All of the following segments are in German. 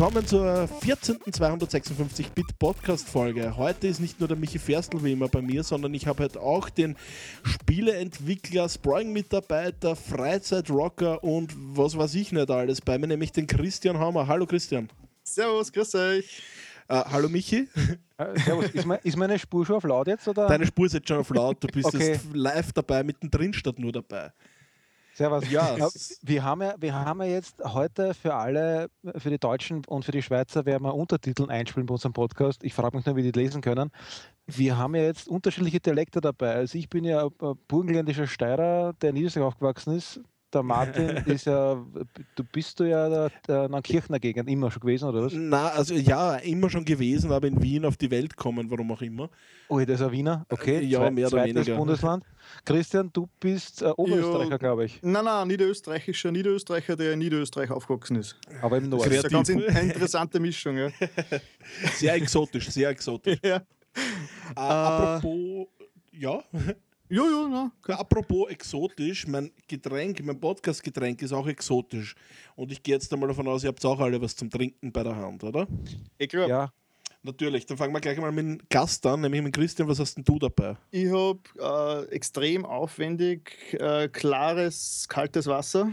willkommen zur 14. 256 Bit Podcast Folge. Heute ist nicht nur der Michi Ferstl wie immer bei mir, sondern ich habe heute auch den Spieleentwickler, Sproing-Mitarbeiter, Freizeitrocker und was weiß ich nicht alles bei mir, nämlich den Christian Haumer. Hallo Christian. Servus, grüß euch. Hallo Michi. Servus, ist meine Spur schon auf laut jetzt? Oder? Deine Spur ist jetzt schon auf laut, du bist okay. Jetzt live dabei, mittendrin statt nur dabei. Servus. Ja, wir haben ja jetzt heute für alle, für die Deutschen und für die Schweizer, werden wir Untertitel einspielen bei unserem Podcast. Ich frage mich nur, wie die lesen können. Wir haben ja jetzt unterschiedliche Dialekte dabei. Also ich bin ja ein burgenländischer Steirer, der in Niederösterreich aufgewachsen ist. Der Martin ist ja, du bist der Kirchner Gegend immer schon gewesen, oder was? Na, also ja, immer schon gewesen, aber in Wien auf die Welt kommen, warum auch immer. Oh, das ist ein Wiener, okay. Ja, mehr oder weniger. Zweites Bundesland. Christian, du bist Oberösterreicher, ja, glaube ich. Nein, niederösterreichischer Niederösterreicher, der in Niederösterreich aufgewachsen ist. Aber im Norden. Das ist eine ganz interessante Mischung, ja. Sehr exotisch, sehr exotisch. Ja. Apropos, ja... Ja. Okay. Apropos exotisch, mein Podcast-Getränk ist auch exotisch. Und ich gehe jetzt einmal davon aus, ihr habt auch alle was zum Trinken bei der Hand, oder? Ich glaube. Ja. Natürlich, dann fangen wir gleich mal mit dem Gast an, nämlich mit Christian. Was hast denn du dabei? Ich habe extrem aufwendig klares, kaltes Wasser.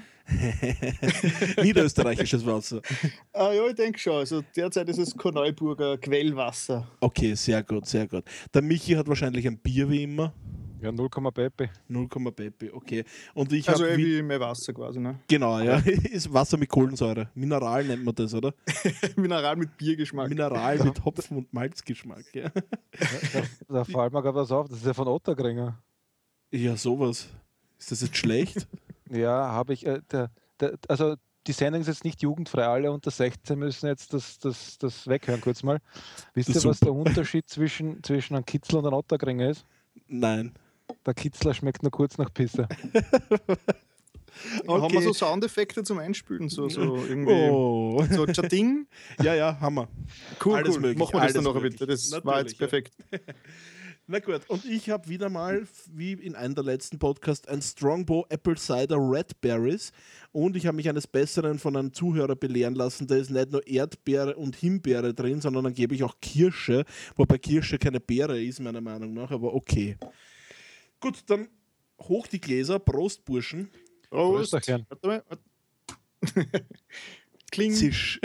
Niederösterreichisches Wasser. Ja, ich denke schon. Also derzeit ist es Korneuburger Quellwasser. Okay, sehr gut, sehr gut. Der Michi hat wahrscheinlich ein Bier wie immer. Ja, 0,Pepe, okay. Und ich also irgendwie mehr Wasser quasi, ne? Genau, ja. Ist Wasser mit Kohlensäure. Mineral nennt man das, oder? Mineral mit Biergeschmack. Mineral mit Hopfen- und Malzgeschmack, ja. Da fällt mir gerade was auf, das ist ja von Ottakringer. Ja, sowas. Ist das jetzt schlecht? Ja, habe ich. Also die Sendung ist jetzt nicht jugendfrei, alle unter 16 müssen jetzt das weghören, kurz mal. Wisst ihr, was der Unterschied zwischen einem Kitzler und einem Ottakringer ist? Nein. Der Kitzler schmeckt nur kurz nach Pisse. Okay. Haben wir so Soundeffekte zum Einspülen? So irgendwie. Oh. So Tschading? Ja, Hammer. Cool, alles cool. Möglich. Machen wir das dann noch bitte. Das natürlich, war jetzt perfekt. Ja. Na gut, und ich habe wieder mal, wie in einem der letzten Podcasts, ein Strongbow Apple Cider Red Berries. Und ich habe mich eines Besseren von einem Zuhörer belehren lassen. Da ist nicht nur Erdbeere und Himbeere drin, sondern angeblich auch Kirsche. Wobei Kirsche keine Beere ist, meiner Meinung nach, aber okay. Gut, dann hoch die Gläser. Prost, Burschen. Prost. Warte mal. Kling. Zisch.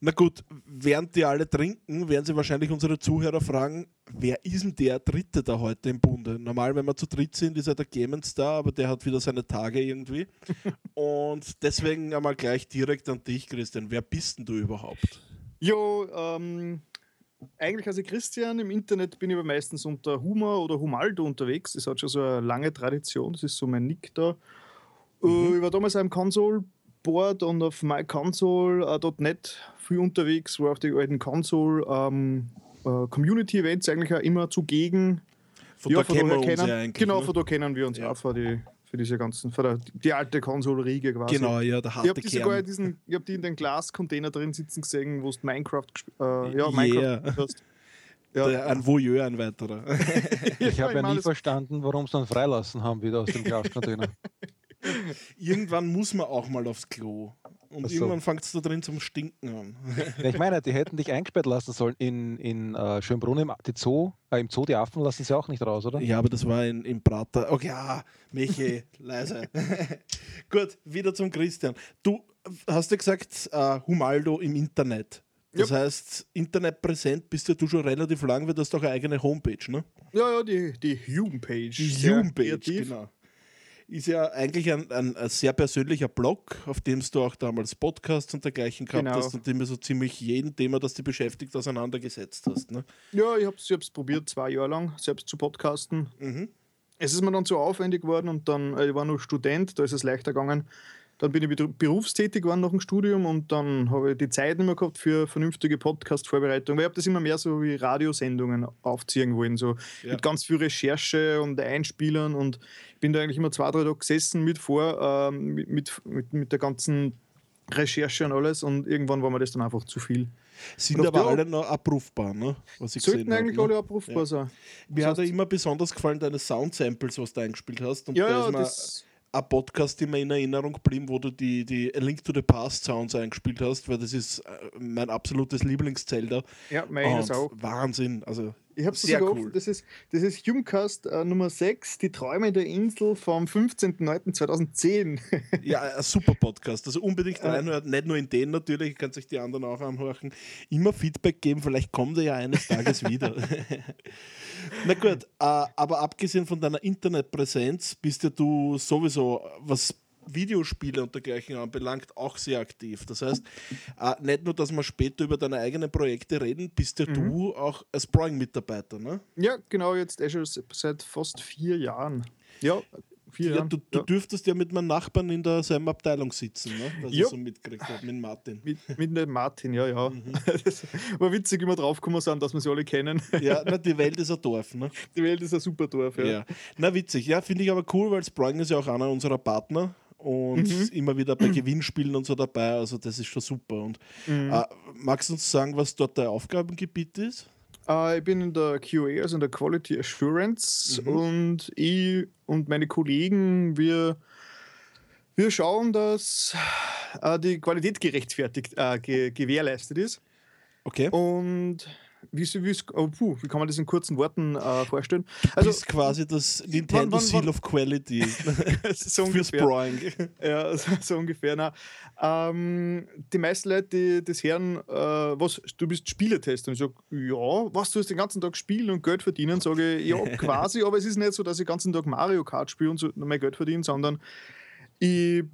Na gut, während die alle trinken, werden sie wahrscheinlich unsere Zuhörer fragen, wer ist denn der Dritte da heute im Bunde? Normal, wenn wir zu dritt sind, ist ja der Gamens da, aber der hat wieder seine Tage irgendwie. Und deswegen einmal gleich direkt an dich, Christian. Wer bist denn du überhaupt? Jo, eigentlich also Christian, im Internet bin ich aber meistens unter Huma oder Humaldo unterwegs. Das hat schon so eine lange Tradition, das ist so mein Nick da. Ich war damals am Console-Board und auf myconsole.net viel unterwegs, war auf die alten Console-Community-Events eigentlich auch immer zugegen. Von da kennen wir uns ja auch für diese ganzen, die alte Konsolriege quasi. Genau, ja, der harte Kern. Ich habe die in den Glascontainer drin sitzen gesehen, wo du Minecraft Minecraft hast. Ja. Ein Voyeur, ein weiterer. Ich habe nie verstanden, warum sie dann freilassen haben wieder aus dem Glascontainer. Irgendwann muss man auch mal aufs Klo. Und irgendwann fängt es da drin zum Stinken an. Ja, ich meine, die hätten dich eingesperrt lassen sollen in Schönbrunn im Zoo. Die Affen lassen sie auch nicht raus, oder? Ja, aber das war im Prater. Okay, Michi, leise. Gut, wieder zum Christian. Du hast ja gesagt, Humaldo im Internet. Das heißt, internetpräsent bist ja du schon relativ lang, weil du hast doch eine eigene Homepage, ne? Ja, die Humepage. Die Humepage, genau. Ist ja eigentlich ein sehr persönlicher Blog, auf dem du auch damals Podcasts und dergleichen gehabt hast und dem du so ziemlich jeden Thema, das dich beschäftigt, auseinandergesetzt hast. Ne? Ja, ich habe es probiert, 2 Jahre lang selbst zu podcasten. Mhm. Es ist mir dann zu aufwendig geworden und dann, ich war noch Student, da ist es leichter gegangen. Dann bin ich berufstätig geworden nach dem Studium und dann habe ich die Zeit nicht mehr gehabt für vernünftige Podcast-Vorbereitung, weil ich habe das immer mehr so wie Radiosendungen aufziehen wollen, so mit ganz viel Recherche und Einspielern, und ich bin da eigentlich immer 2-3 Tage gesessen mit der ganzen Recherche und alles, und irgendwann war mir das dann einfach zu viel. Sind aber alle noch abrufbar, ne? Was ich sollten eigentlich alle abrufbar sein. Mir hat ja immer besonders gefallen deine Soundsamples, was du eingespielt hast, und da ist ein Podcast immer in Erinnerung geblieben, wo du die A Link to the Past Sounds eingespielt hast, weil das ist mein absolutes Lieblings-Zelda. Ja, meines auch. Wahnsinn, also ich hab's sehr cool. Das ist Humecast Nummer 6, die Träume der Insel vom 15.09.2010. Ja, ein super Podcast, also unbedingt reinhören, nicht nur in den natürlich, ihr könnt euch die anderen auch anhören. Immer Feedback geben, vielleicht kommt er ja eines Tages wieder. Na gut, aber abgesehen von deiner Internetpräsenz bist ja du sowieso, was Videospiele und dergleichen anbelangt, auch sehr aktiv. Das heißt, nicht nur, dass wir später über deine eigenen Projekte reden, bist ja du auch als Sproing-Mitarbeiter, ne? Ja, genau, jetzt schon seit fast 4 Jahren. Ja, 4 Jahre. Du dürftest ja mit meinem Nachbarn in derselben Abteilung sitzen, ne? Was ich so mitgekriegt habe, mit Martin. Mit dem Martin, ja. Mhm. Das war witzig, wie wir draufgekommen sind, dass wir sie alle kennen. Ja, na, die Welt ist ein Dorf, ne? Die Welt ist ein super Dorf, ja. Na, witzig. Ja, finde ich aber cool, weil Sproing ist ja auch einer unserer Partner. Und immer wieder bei Gewinnspielen und so dabei, also das ist schon super. Und magst du uns sagen, was dort dein Aufgabengebiet ist? Ich bin in der QA, also in der Quality Assurance, und ich und meine Kollegen, wir schauen, dass die Qualität gerechtfertigt gewährleistet ist. Okay. Und wie kann man das in kurzen Worten vorstellen? Also, das ist quasi das Nintendo Seal of Quality so für Sproing. Ja, so ungefähr. Nein. Die meisten Leute, die das hören, du bist Spieletester. Und ich sage, ja, was, du hast den ganzen Tag spielen und Geld verdienen? Sage ich, ja, quasi, aber es ist nicht so, dass ich den ganzen Tag Mario Kart spiele und so mein Geld verdiene, sondern ich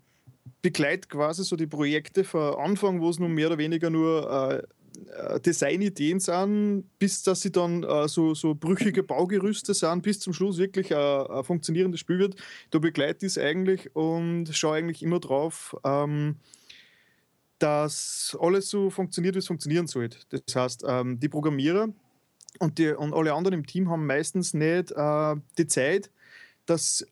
begleite quasi so die Projekte von Anfang, wo es nun mehr oder weniger nur Designideen sind, bis dass sie dann so brüchige Baugerüste sind, bis zum Schluss wirklich ein funktionierendes Spiel wird. Da begleite ich es eigentlich und schaue eigentlich immer drauf, dass alles so funktioniert, wie es funktionieren sollte. Das heißt, die Programmierer und alle anderen im Team haben meistens nicht die Zeit, dass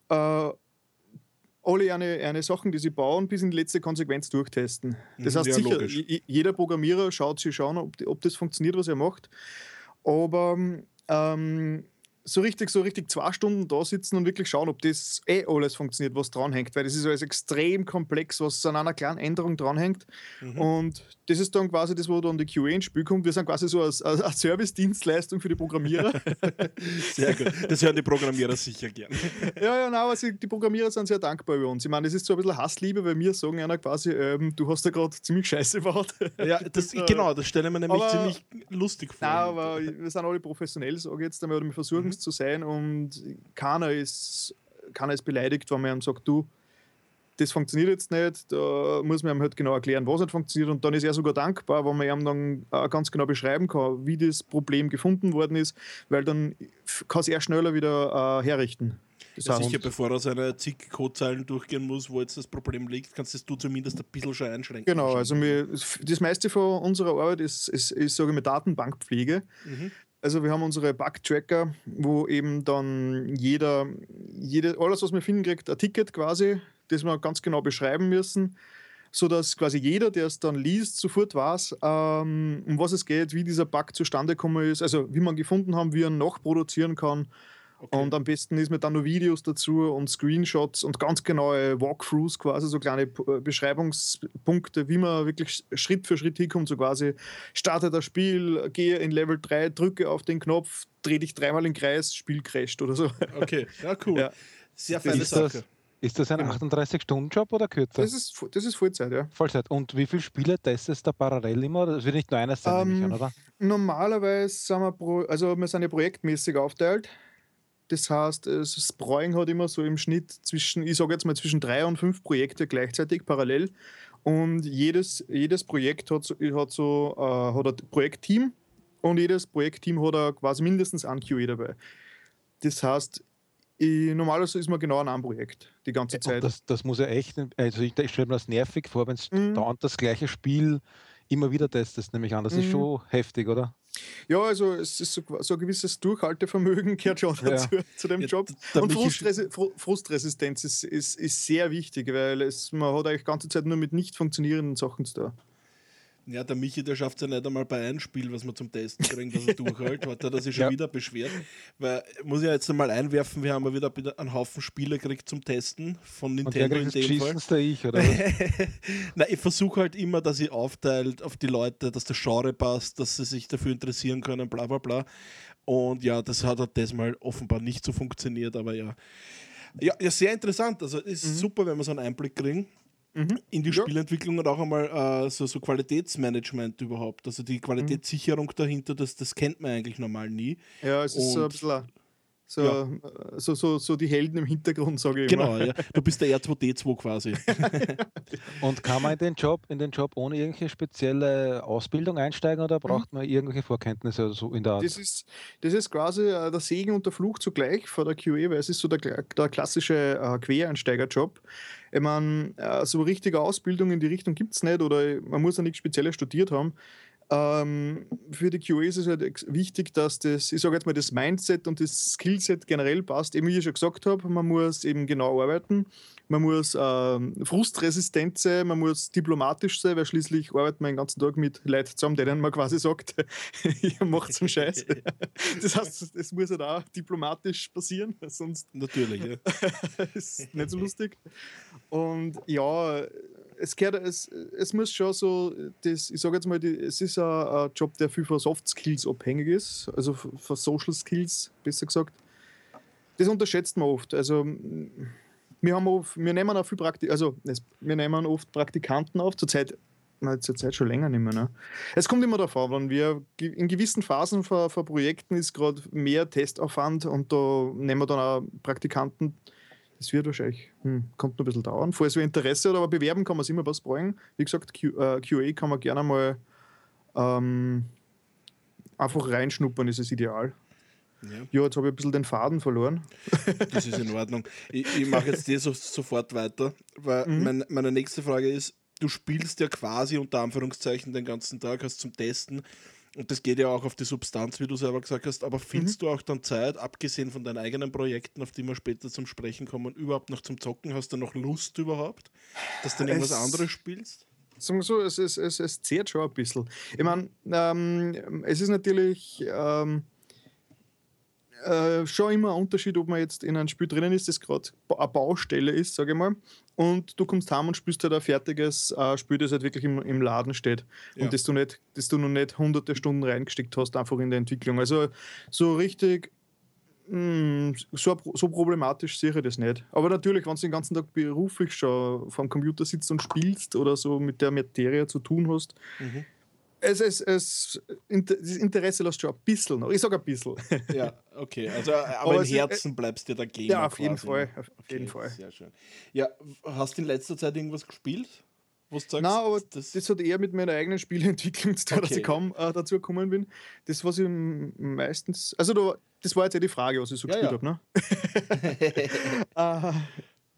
alle eine Sachen, die sie bauen, bis in die letzte Konsequenz durchtesten. Das heißt, ja, sicher, logisch. Jeder Programmierer schaut, ob das funktioniert, was er macht. Aber so richtig 2 Stunden da sitzen und wirklich schauen, ob das alles funktioniert, was dranhängt. Weil das ist alles extrem komplex, was an einer kleinen Änderung dranhängt. Und das ist dann quasi das, wo dann die QA ins Spiel kommt. Wir sind quasi so eine Service-Dienstleistung für die Programmierer. Sehr gut. Das hören die Programmierer sicher gern. Ja, nein, aber die Programmierer sind sehr dankbar über uns. Ich meine, das ist so ein bisschen Hassliebe, weil wir sagen einer quasi, du hast da gerade ziemlich scheiße gebaut. Ja, das stelle ich mir nämlich ziemlich lustig vor. Nein, aber wir sind alle professionell, sage ich jetzt einmal, oder wir versuchen es zu sein, und keiner ist beleidigt, wenn man ihm sagt, du, das funktioniert jetzt nicht, da muss man ihm halt genau erklären, was nicht funktioniert, und dann ist er sogar dankbar, wenn man ihm dann ganz genau beschreiben kann, wie das Problem gefunden worden ist, weil dann kann es er schneller wieder herrichten. Das sicher, bevor er seine zig Codezeilen durchgehen muss, wo jetzt das Problem liegt, kannst das du zumindest ein bisschen schon einschränken. Genau, also das meiste von unserer Arbeit ist sage ich mal, Datenbankpflege. Also wir haben unsere Bug-Tracker, wo eben dann alles, was wir finden, kriegt ein Ticket quasi, das wir ganz genau beschreiben müssen, sodass quasi jeder, der es dann liest, sofort weiß, um was es geht, wie dieser Bug zustande gekommen ist, also wie man gefunden haben, wie er nachproduzieren kann. Okay. Und am besten ist mit dann noch Videos dazu und Screenshots und ganz genaue Walkthroughs quasi, so kleine Beschreibungspunkte, wie man wirklich Schritt für Schritt hinkommt, so quasi starte das Spiel, gehe in Level 3, drücke auf den Knopf, dreh dich 3-mal im Kreis, Spiel crasht oder so. Okay, ja cool. Ja. Sehr feine Sache. Ist das ein 38-Stunden-Job oder kürzer? Das ist Vollzeit, ja. Vollzeit. Und wie viele Spiele testest du da parallel immer? Das wird nicht nur einer sein, nehme ich an, oder? Normalerweise sind wir, wir sind ja projektmäßig aufgeteilt. Das heißt, Sproing hat immer so im Schnitt zwischen 3 und 5 Projekte gleichzeitig parallel. Und jedes Projekt hat ein Projektteam, und jedes Projektteam hat quasi mindestens einen QA dabei. Das heißt, normalerweise ist man genau an einem Projekt die ganze Zeit. Das muss ja echt, also ich stelle mir das nervig vor, wenn es dauernd das gleiche Spiel immer wieder testest, nehme ich an. Das ist schon heftig, oder? Ja, also es ist so ein gewisses Durchhaltevermögen gehört schon dazu, zu dem Job. Und Frustresistenz ist sehr wichtig, weil man hat eigentlich die ganze Zeit nur mit nicht funktionierenden Sachen zu tun. Ja, der Michi, der schafft es ja nicht einmal bei einem Spiel, was wir zum Testen kriegen, dass er durchhält. Hat er sich schon wieder beschwert. Weil, muss ich ja jetzt einmal einwerfen, wir haben ja wieder einen Haufen Spiele gekriegt zum Testen von Nintendo in dem Fall. Und ich, oder was? Nein, ich versuche halt immer, dass ich aufteilt auf die Leute, dass das Genre passt, dass sie sich dafür interessieren können, bla bla bla. Und ja, das hat halt das mal offenbar nicht so funktioniert, aber ja. Ja, sehr interessant. Also ist super, wenn wir so einen Einblick kriegen. Mhm. In die Spielentwicklung und auch einmal so Qualitätsmanagement überhaupt. Also die Qualitätssicherung dahinter, das kennt man eigentlich normal nie. Ja, es ist so ein bisschen so die Helden im Hintergrund, sage ich immer. Genau, ja. Du bist der R2D2 quasi. Und kann man in den Job ohne irgendwelche spezielle Ausbildung einsteigen oder braucht man irgendwelche Vorkenntnisse oder so in der Art? Das ist quasi der Segen und der Fluch zugleich vor der QA, weil es ist so der klassische Quereinsteigerjob. Ich meine, so richtige Ausbildung in die Richtung gibt es nicht oder man muss ja nichts Spezielles studiert haben. Für die QA ist es halt wichtig, dass das, ich sage jetzt mal, das Mindset und das Skillset generell passt. Eben wie ich schon gesagt habe, man muss eben genau arbeiten, man muss frustresistent sein, man muss diplomatisch sein, weil schließlich arbeitet man den ganzen Tag mit Leuten zusammen, denen man quasi sagt, ihr macht so einen Scheiß. Das heißt, es muss halt auch diplomatisch passieren, sonst natürlich, ja. Ist nicht so lustig. Und ja, es muss schon so, das, ich sage jetzt mal, es ist ein Job, der viel von Soft Skills abhängig ist, also von Social Skills, besser gesagt. Das unterschätzt man oft. Also wir nehmen oft Praktikanten auf, zurzeit schon länger nicht mehr. Ne? Es kommt immer darauf an, wenn wir in gewissen Phasen von Projekten ist gerade mehr Testaufwand und da nehmen wir dann auch Praktikanten. Das wird wahrscheinlich, kommt noch ein bisschen dauern. Falls wir Interesse hat, aber bewerben kann man es immer was bringen. Wie gesagt, QA kann man gerne mal einfach reinschnuppern, das ist ideal. Ja, jetzt habe ich ein bisschen den Faden verloren. Das ist in Ordnung. Ich mache jetzt das sofort weiter, weil meine nächste Frage ist, du spielst ja quasi unter Anführungszeichen den ganzen Tag, hast zum Testen. Und das geht ja auch auf die Substanz, wie du selber gesagt hast, aber findest du auch dann Zeit, abgesehen von deinen eigenen Projekten, auf die wir später zum Sprechen kommen, überhaupt noch zum Zocken? Hast du noch Lust überhaupt, dass du irgendwas anderes spielst? Sagen wir so, es zehrt schon ein bisschen. Ich meine, es ist natürlich schon immer ein Unterschied, ob man jetzt in einem Spiel drinnen ist, das gerade eine Baustelle ist, sage ich mal, und du kommst heim und spielst halt ein fertiges Spiel, das halt wirklich im Laden steht. Ja. Und das du noch nicht hunderte Stunden reingesteckt hast, einfach in der Entwicklung. Also so richtig, so problematisch sehe ich das nicht. Aber natürlich, wenn du den ganzen Tag beruflich schon vor dem Computer sitzt und spielst oder so mit der Materie zu tun hast, das Interesse lässt schon ein bisschen noch. Ich sage ein bisschen. Ja, okay. Also, aber im Herzen bleibst du dagegen. Ja, auf jeden Fall. Sehr schön. Ja, hast du in letzter Zeit irgendwas gespielt? Was du sagst? Nein, aber das hat eher mit meiner eigenen Spieleentwicklung zu tun, dass ich kaum dazu gekommen bin. Das, was ich meistens... Also das war jetzt die Frage, was ich so gespielt habe. Ne?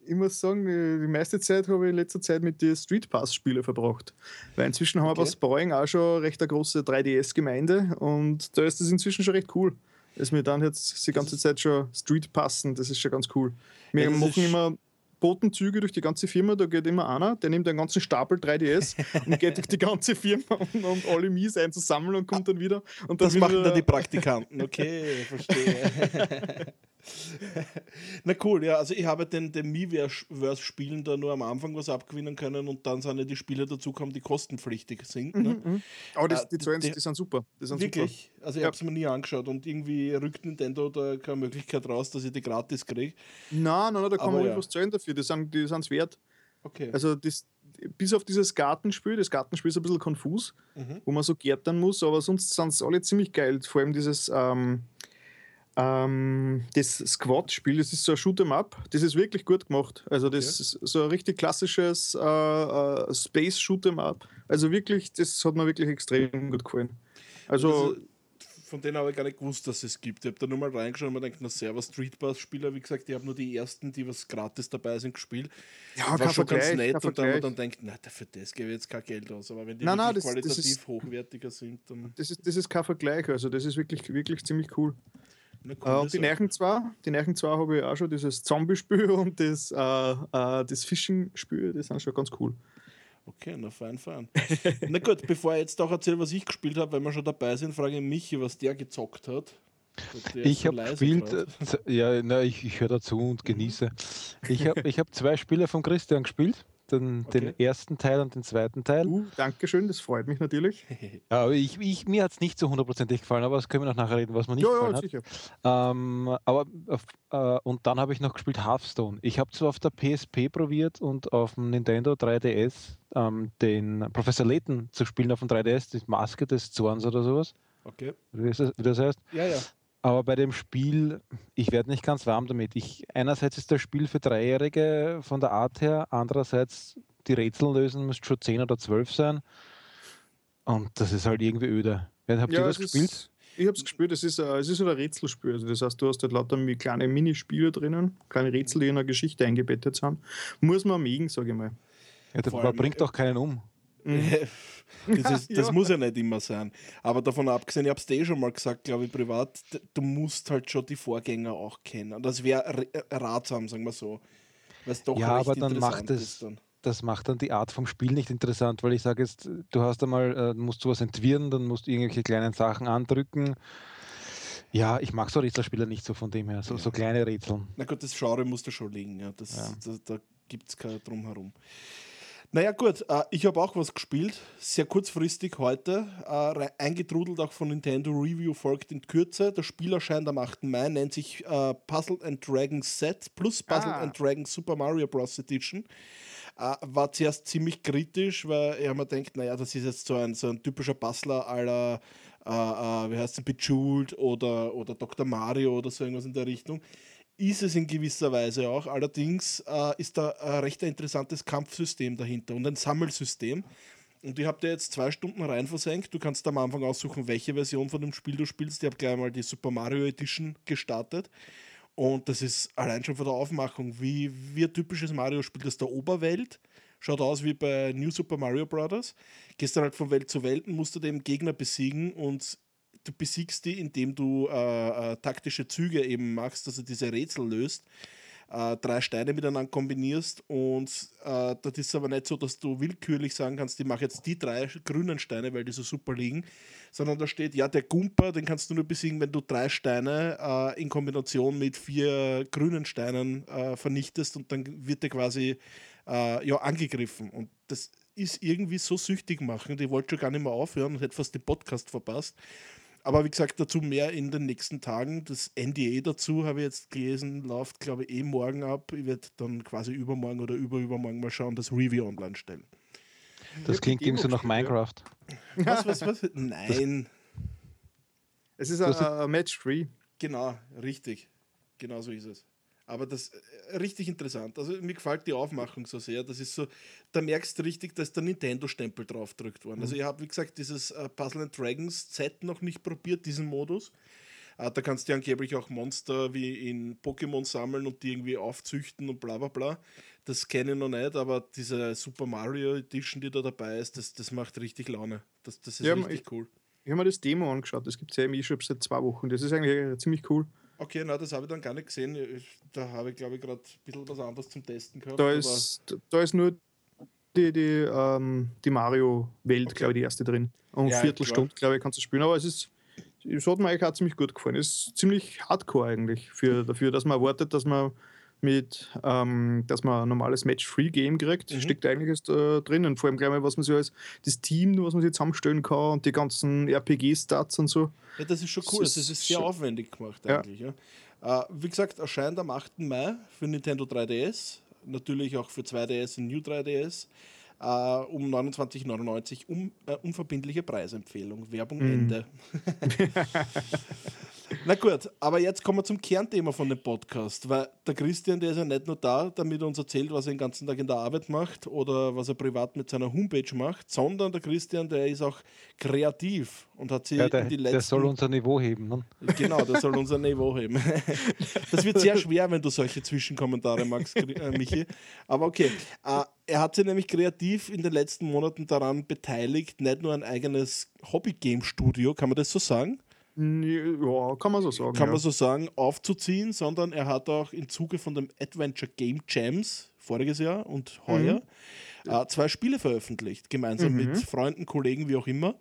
Ich muss sagen, die meiste Zeit habe ich in letzter Zeit mit den Street Pass-Spielen verbracht. Weil inzwischen haben wir bei Sproing auch schon recht eine große 3DS-Gemeinde und da ist das inzwischen schon recht cool. Dass wir dann jetzt die ganze Zeit schon Street passen, das ist schon ganz cool. Wir machen immer Botenzüge durch die ganze Firma, da geht immer einer, der nimmt einen ganzen Stapel 3DS und geht durch die ganze Firma, um alle Mies einzusammeln und kommt dann wieder. Und dann das wieder machen dann die Praktikanten, okay, verstehe. Na cool, ja, also ich habe den Miiverse-Spielen da nur am Anfang was abgewinnen können und dann sind ja die Spiele dazugekommen, die kostenpflichtig sind. Ne? Aber die sind super. Die sind wirklich? Super. Also ich habe es mir nie angeschaut und irgendwie rückt Nintendo da keine Möglichkeit raus, dass ich die gratis kriege. Nein, da kann man ruhig was zahlen dafür, die sind es wert. Okay. Also das, bis auf dieses Gartenspiel, das Gartenspiel ist ein bisschen konfus, wo man so gärtnern muss, aber sonst sind es alle ziemlich geil, vor allem dieses... das Squad-Spiel, das ist so ein Shoot'em-up, das ist wirklich gut gemacht. Also das ist so ein richtig klassisches Space-Shoot'em-up. Also wirklich, das hat mir wirklich extrem gut gefallen. Also von denen habe ich gar nicht gewusst, dass es gibt. Ich habe da nur mal reingeschaut und mir gedacht, na Server Streetpass-Spieler, wie gesagt, ich habe nur die ersten, die was gratis dabei sind, gespielt. Ja, war schon ganz nett und dann man dann denkt, na, dafür das gebe ich jetzt kein Geld aus. Aber wenn die qualitativ hochwertiger sind, dann... Das ist kein Vergleich, also das ist wirklich ziemlich cool. Und die Neichen 2 habe ich auch schon, dieses Zombie-Spiel und das Fishing-Spiel, das sind schon ganz cool. Okay, na fein, fein. Na gut, bevor ich jetzt auch erzähle, was ich gespielt habe, weil wir schon dabei sind, frage ich Michi, was der gezockt hat. Ich habe gespielt, ich höre dazu und genieße. Ich hab zwei Spiele von Christian gespielt, den ersten Teil und den zweiten Teil. Dankeschön, das freut mich natürlich. Aber mir hat es nicht so hundertprozentig gefallen, aber das können wir noch nachher reden, was mir nicht gefallen hat. Und dann habe ich noch gespielt Hearthstone. Ich habe zwar auf der PSP probiert und auf dem Nintendo 3DS den Professor Layton zu spielen auf dem 3DS, die Maske des Zorns oder sowas. Okay. Wie das heißt? Ja. Aber bei dem Spiel, ich werde nicht ganz warm damit. Einerseits ist das Spiel für Dreijährige von der Art her, andererseits die Rätsel lösen müsst schon 10 oder 12 sein. Und das ist halt irgendwie öde. Habt ihr das gespielt? Ich habe es gespielt. Es ist ein Rätselspiel. Also das heißt, du hast halt lauter kleine Minispiele drinnen, kleine Rätsel, die in einer Geschichte eingebettet sind. Muss man mögen, sage ich mal. Ja, man bringt auch keinen um. Das muss ja nicht immer sein. Aber davon abgesehen, ich habe es dir schon mal gesagt, glaube ich, privat, du musst halt schon die Vorgänger auch kennen. Und das wäre ratsam, sagen wir so. Weil's doch ja, aber dann macht es. Das macht dann die Art vom Spiel nicht interessant, weil ich sage jetzt, du hast einmal, musst du was entwirren, dann musst du irgendwelche kleinen Sachen andrücken. Ja, ich mag so Rätselspieler nicht so von dem her, so kleine Rätsel. Na gut, das Genre musst du schon legen, ja. Da gibt es kein Drumherum. Naja gut, ich habe auch was gespielt, sehr kurzfristig heute, eingetrudelt auch von Nintendo, Review folgt in Kürze. Das Spiel erscheint am 8. Mai, nennt sich Puzzle & Dragons Set plus Puzzle & Dragons Super Mario Bros. Edition. War zuerst ziemlich kritisch, weil ich mir denkt, naja, das ist jetzt so ein typischer Puzzler à la, wie heißt es, Bejeweled oder Dr. Mario oder so irgendwas in der Richtung. Ist es in gewisser Weise auch, allerdings ist da recht ein interessantes Kampfsystem dahinter und ein Sammelsystem. Und ich habe da jetzt 2 Stunden rein versenkt. Du kannst am Anfang aussuchen, welche Version von dem Spiel du spielst. Ich habe gleich mal die Super Mario Edition gestartet. Und das ist allein schon von der Aufmachung, wie ein typisches Mario-Spiel aus der Oberwelt. Schaut aus wie bei New Super Mario Bros. Gehst dann halt von Welt zu Welt und musst du den Gegner besiegen und du besiegst die, indem du taktische Züge eben machst, also diese Rätsel löst, 3 Steine miteinander kombinierst und das ist aber nicht so, dass du willkürlich sagen kannst, ich mache jetzt die 3 grünen Steine, weil die so super liegen, sondern da steht, ja, der Gumper, den kannst du nur besiegen, wenn du 3 Steine in Kombination mit 4 grünen Steinen vernichtest und dann wird der quasi angegriffen und das ist irgendwie so süchtig machen, die wollte schon gar nicht mehr aufhören und hätte fast den Podcast verpasst. Aber wie gesagt, dazu mehr in den nächsten Tagen. Das NDA dazu, habe ich jetzt gelesen, läuft, glaube ich, morgen ab. Ich werde dann quasi übermorgen oder übermorgen mal schauen, das Review online stellen. Das klingt eben so nach Minecraft. Was? Nein. Es ist ein Match-Free. Genau, richtig. Genau so ist es. Aber das ist richtig interessant. Also mir gefällt die Aufmachung so sehr. Das ist so, da merkst du richtig, dass der Nintendo-Stempel draufgedrückt worden. Also ich habe, wie gesagt, dieses Puzzle & Dragons Z noch nicht probiert, diesen Modus. Da kannst du angeblich auch Monster wie in Pokémon sammeln und die irgendwie aufzüchten und bla bla bla. Das kenne ich noch nicht, aber diese Super Mario Edition, die da dabei ist, das macht richtig Laune. Das ist richtig cool. Ich habe mir das Demo angeschaut. Das gibt es ja im E-Shop seit 2 Wochen. Das ist eigentlich ziemlich cool. Okay, na, das habe ich dann gar nicht gesehen. Da habe ich, glaube ich, gerade ein bisschen was anderes zum Testen gehabt. Da ist nur die Mario-Welt, glaube ich, die erste drin. Um Viertelstunde, glaube ich, kannst du spielen. Aber es hat mir eigentlich auch ziemlich gut gefallen. Es ist ziemlich hardcore eigentlich, dafür, dass man erwartet, dass man dass man ein normales Match-Free-Game kriegt. Steckt einiges drin. Und vor allem gleich mal, was man sich als das Team, was man sich zusammenstellen kann und die ganzen RPG-Stats und so. Ja, das ist schon cool. Das ist sehr aufwendig gemacht eigentlich. Ja. Wie gesagt, erscheint am 8. Mai für Nintendo 3DS, natürlich auch für 2DS und New 3DS, um 29,99 unverbindliche Preisempfehlung. Werbung Ende. Na gut, aber jetzt kommen wir zum Kernthema von dem Podcast, weil der Christian, der ist ja nicht nur da, damit er uns erzählt, was er den ganzen Tag in der Arbeit macht oder was er privat mit seiner Homepage macht, sondern der Christian, der ist auch kreativ und hat sich in die letzten... Der soll unser Niveau heben, ne? Genau, der soll unser Niveau heben. Das wird sehr schwer, wenn du solche Zwischenkommentare magst, Michi. Aber okay, er hat sich nämlich kreativ in den letzten Monaten daran beteiligt, nicht nur ein eigenes Hobby-Game-Studio, kann man das so sagen? Ja, kann man so sagen. Kann man so sagen, aufzuziehen, sondern er hat auch im Zuge von dem Adventure Game Jams voriges Jahr und heuer zwei Spiele veröffentlicht, gemeinsam mit Freunden, Kollegen, wie auch immer.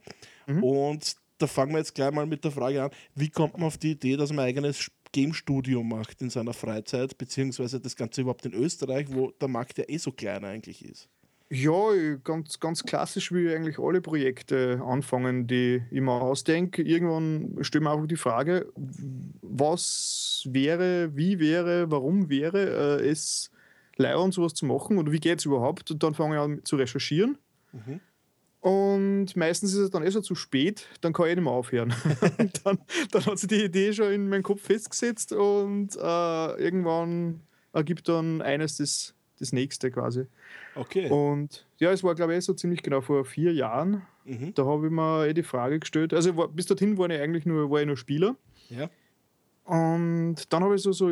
Mhm. Und da fangen wir jetzt gleich mal mit der Frage an, wie kommt man auf die Idee, dass man ein eigenes Game Studio macht in seiner Freizeit, beziehungsweise das Ganze überhaupt in Österreich, wo der Markt ja eh so klein eigentlich ist? Ja, ganz, ganz klassisch, wie eigentlich alle Projekte anfangen, die ich mir ausdenke. Irgendwann stelle ich mir auch die Frage, was wäre, wie wäre, warum wäre es leibend, sowas zu machen oder wie geht es überhaupt? Und dann fange ich an zu recherchieren. Mhm. Und meistens ist es dann eh schon zu spät, dann kann ich nicht mehr aufhören. dann hat sich die Idee schon in meinem Kopf festgesetzt und irgendwann ergibt dann eines das nächste quasi. Okay. Und ja, es war, glaube ich, so ziemlich genau vor 4 Jahren. Mhm. Da habe ich mir die Frage gestellt. Also bis dorthin war ich nur Spieler. Ja. Und dann habe ich so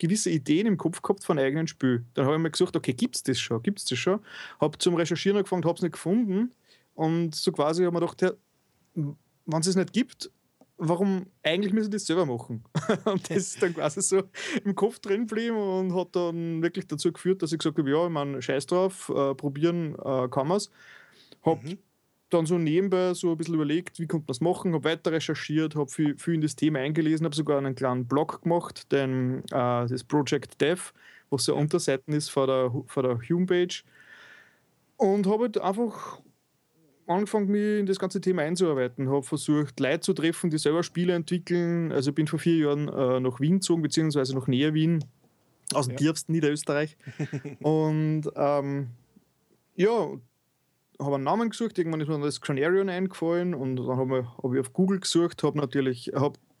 gewisse Ideen im Kopf gehabt von eigenen Spiel. Dann habe ich mir gesagt, okay, gibt's das schon? Habe zum Recherchieren angefangen, habe es nicht gefunden. Und so quasi habe ich mir gedacht, ja, wenn es nicht gibt, warum, eigentlich müssen wir das selber machen. Und das ist dann quasi so im Kopf drin geblieben und hat dann wirklich dazu geführt, dass ich gesagt habe, ja, ich meine, scheiß drauf, probieren kann man es. Hab dann so nebenbei so ein bisschen überlegt, wie kommt man es machen, habe weiter recherchiert, habe viel in das Thema eingelesen, habe sogar einen kleinen Blog gemacht, denn das Project Dev, was so Unterseiten ist von der Humepage. Und habe halt einfach angefangen, mich in das ganze Thema einzuarbeiten. Habe versucht, Leute zu treffen, die selber Spiele entwickeln. Also ich bin vor 4 Jahren nach Wien gezogen, beziehungsweise nach näher Wien, aus dem tiefsten Niederösterreich. Und habe einen Namen gesucht, irgendwann ist mir das Chronerion eingefallen und dann habe ich auf Google gesucht, habe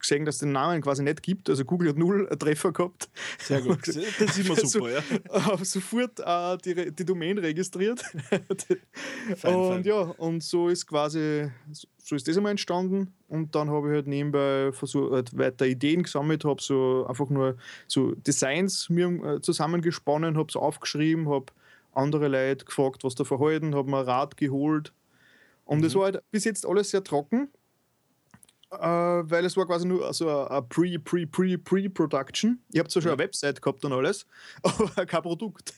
gesehen, dass es den Namen quasi nicht gibt, also Google hat 0 Treffer gehabt. Sehr gut, das ist immer super, ja. Habe sofort die Domain registriert. Fein. Ja, und so ist das einmal entstanden und dann habe ich halt nebenbei versucht, halt weiter Ideen gesammelt, habe so einfach nur so Designs mir zusammengesponnen, habe es aufgeschrieben, habe andere Leute gefragt, was da verhalten, habe mir Rat geholt. Und es war halt bis jetzt alles sehr trocken, weil es war quasi nur so eine Pre-Production. Ich habe zwar schon eine Website gehabt und alles, aber kein Produkt.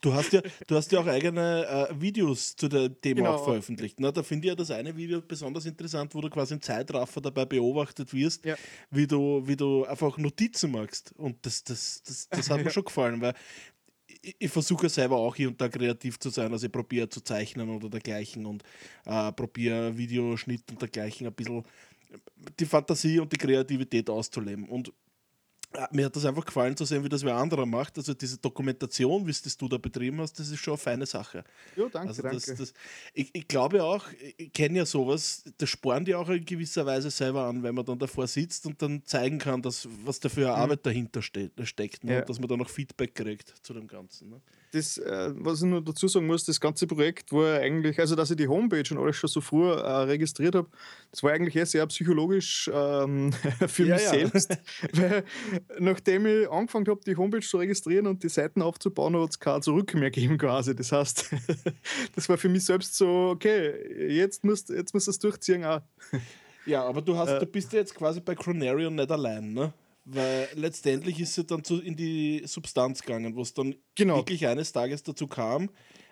Du hast ja auch eigene Videos zu dem Thema auch veröffentlicht. Ne? Da finde ich ja das eine Video besonders interessant, wo du quasi im Zeitraffer dabei beobachtet wirst, wie du einfach Notizen machst. Und das hat mir schon gefallen, weil ich versuche selber auch hier und da kreativ zu sein, also ich probiere zu zeichnen oder dergleichen und probiere Videoschnitt und dergleichen ein bisschen die Fantasie und die Kreativität auszuleben. Und mir hat das einfach gefallen zu sehen, wie das wer anderer macht. Also diese Dokumentation, wie das du da betrieben hast, das ist schon eine feine Sache. Ja, danke, also danke. Ich glaube auch, ich kenne ja sowas, das spornt ja auch in gewisser Weise selber an, wenn man dann davor sitzt und dann zeigen kann, dass, was da für eine Arbeit dahinter steckt, ne? Ja. Und dass man da noch Feedback kriegt zu dem Ganzen. Ne? Das, was ich nur dazu sagen muss, das ganze Projekt war eigentlich, also dass ich die Homepage und alles schon so früh registriert habe, das war eigentlich sehr psychologisch für mich selbst, weil nachdem ich angefangen habe, die Homepage zu registrieren und die Seiten aufzubauen, hat es kein Zurück mehr gegeben quasi. Das heißt, das war für mich selbst so, okay, jetzt musst du es durchziehen auch. Ja, aber du bist ja jetzt quasi bei Chronerion nicht allein, ne? Weil letztendlich ist sie dann in die Substanz gegangen, wo es dann wirklich eines Tages dazu kam,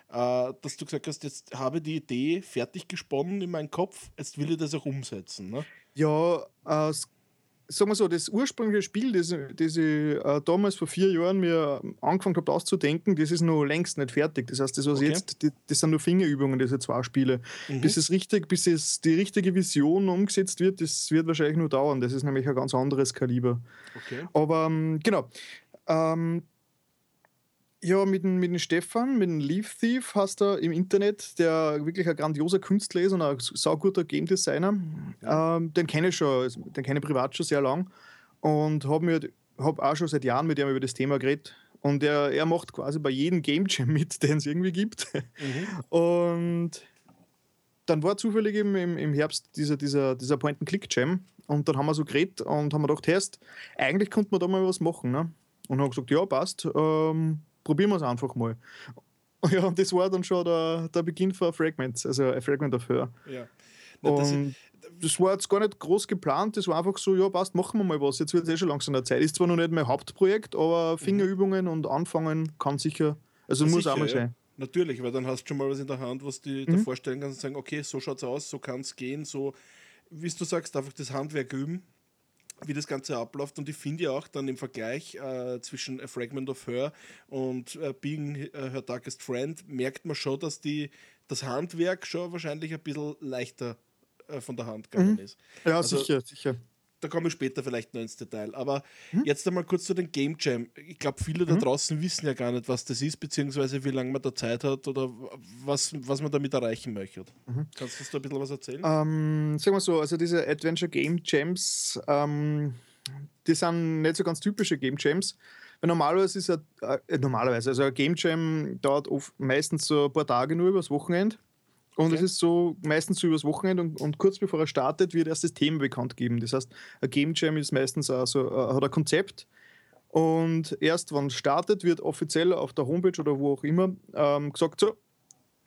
dass du gesagt hast, jetzt habe ich die Idee fertig gesponnen in meinen Kopf, jetzt will ich das auch umsetzen. Ne? Ja, sagen wir so, das ursprüngliche Spiel, das ich damals vor 4 Jahren mir angefangen habe auszudenken, das ist noch längst nicht fertig. Das heißt, das was jetzt, das sind nur Fingerübungen, diese 2 Spiele. Mhm. Bis die richtige Vision umgesetzt wird, das wird wahrscheinlich nur dauern. Das ist nämlich ein ganz anderes Kaliber. Okay. Aber genau. Ja, mit dem Stefan, mit dem Leaf Thief hast du im Internet, der wirklich ein grandioser Künstler ist und ein sauguter Game Designer. Den kenne ich schon, den kenne ich privat schon sehr lang und habe auch schon seit Jahren mit ihm über das Thema geredet. Und er macht quasi bei jedem Game Jam mit, den es irgendwie gibt. Mhm. Und dann war zufällig im Herbst dieser Point-and-Click-Jam und dann haben wir so geredet und haben gedacht, eigentlich könnte man da mal was machen. Ne? Und haben gesagt, ja, passt, probieren wir es einfach mal. Ja, und das war dann schon der Beginn von Fragments, also A Fragment of Her. Ja. Das war jetzt gar nicht groß geplant, das war einfach so, ja passt, machen wir mal was, jetzt wird es schon langsam der Zeit. Ist zwar noch nicht mein Hauptprojekt, aber Fingerübungen und anfangen kann sicher, also muss auch mal sein. Natürlich, weil dann hast du schon mal was in der Hand, was du dir vorstellen kannst und sagen, okay, so schaut's aus, so kann's gehen, so, wie du sagst, einfach das Handwerk üben, wie das Ganze abläuft. Und ich finde ja auch dann im Vergleich zwischen A Fragment of Her und Being Her Darkest Friend merkt man schon, dass das Handwerk schon wahrscheinlich ein bisschen leichter von der Hand gegangen ist. Ja, also, sicher. Da komme ich später vielleicht noch ins Detail. Aber jetzt einmal kurz zu den Game Jam. Ich glaube, viele da draußen wissen ja gar nicht, was das ist, beziehungsweise wie lange man da Zeit hat oder was man damit erreichen möchte. Kannst du uns da ein bisschen was erzählen? Sagen wir so, also diese Adventure Game Jams, die sind nicht so ganz typische Game Jams. Weil normalerweise ist ein Game Jam dauert oft meistens so ein paar Tage nur übers Wochenende. Und es ist so meistens übers Wochenende und kurz bevor er startet, wird erst das Thema bekannt gegeben. Das heißt, ein Game Jam ist meistens hat ein Konzept und erst wenn es startet, wird offiziell auf der Homepage oder wo auch immer gesagt, so,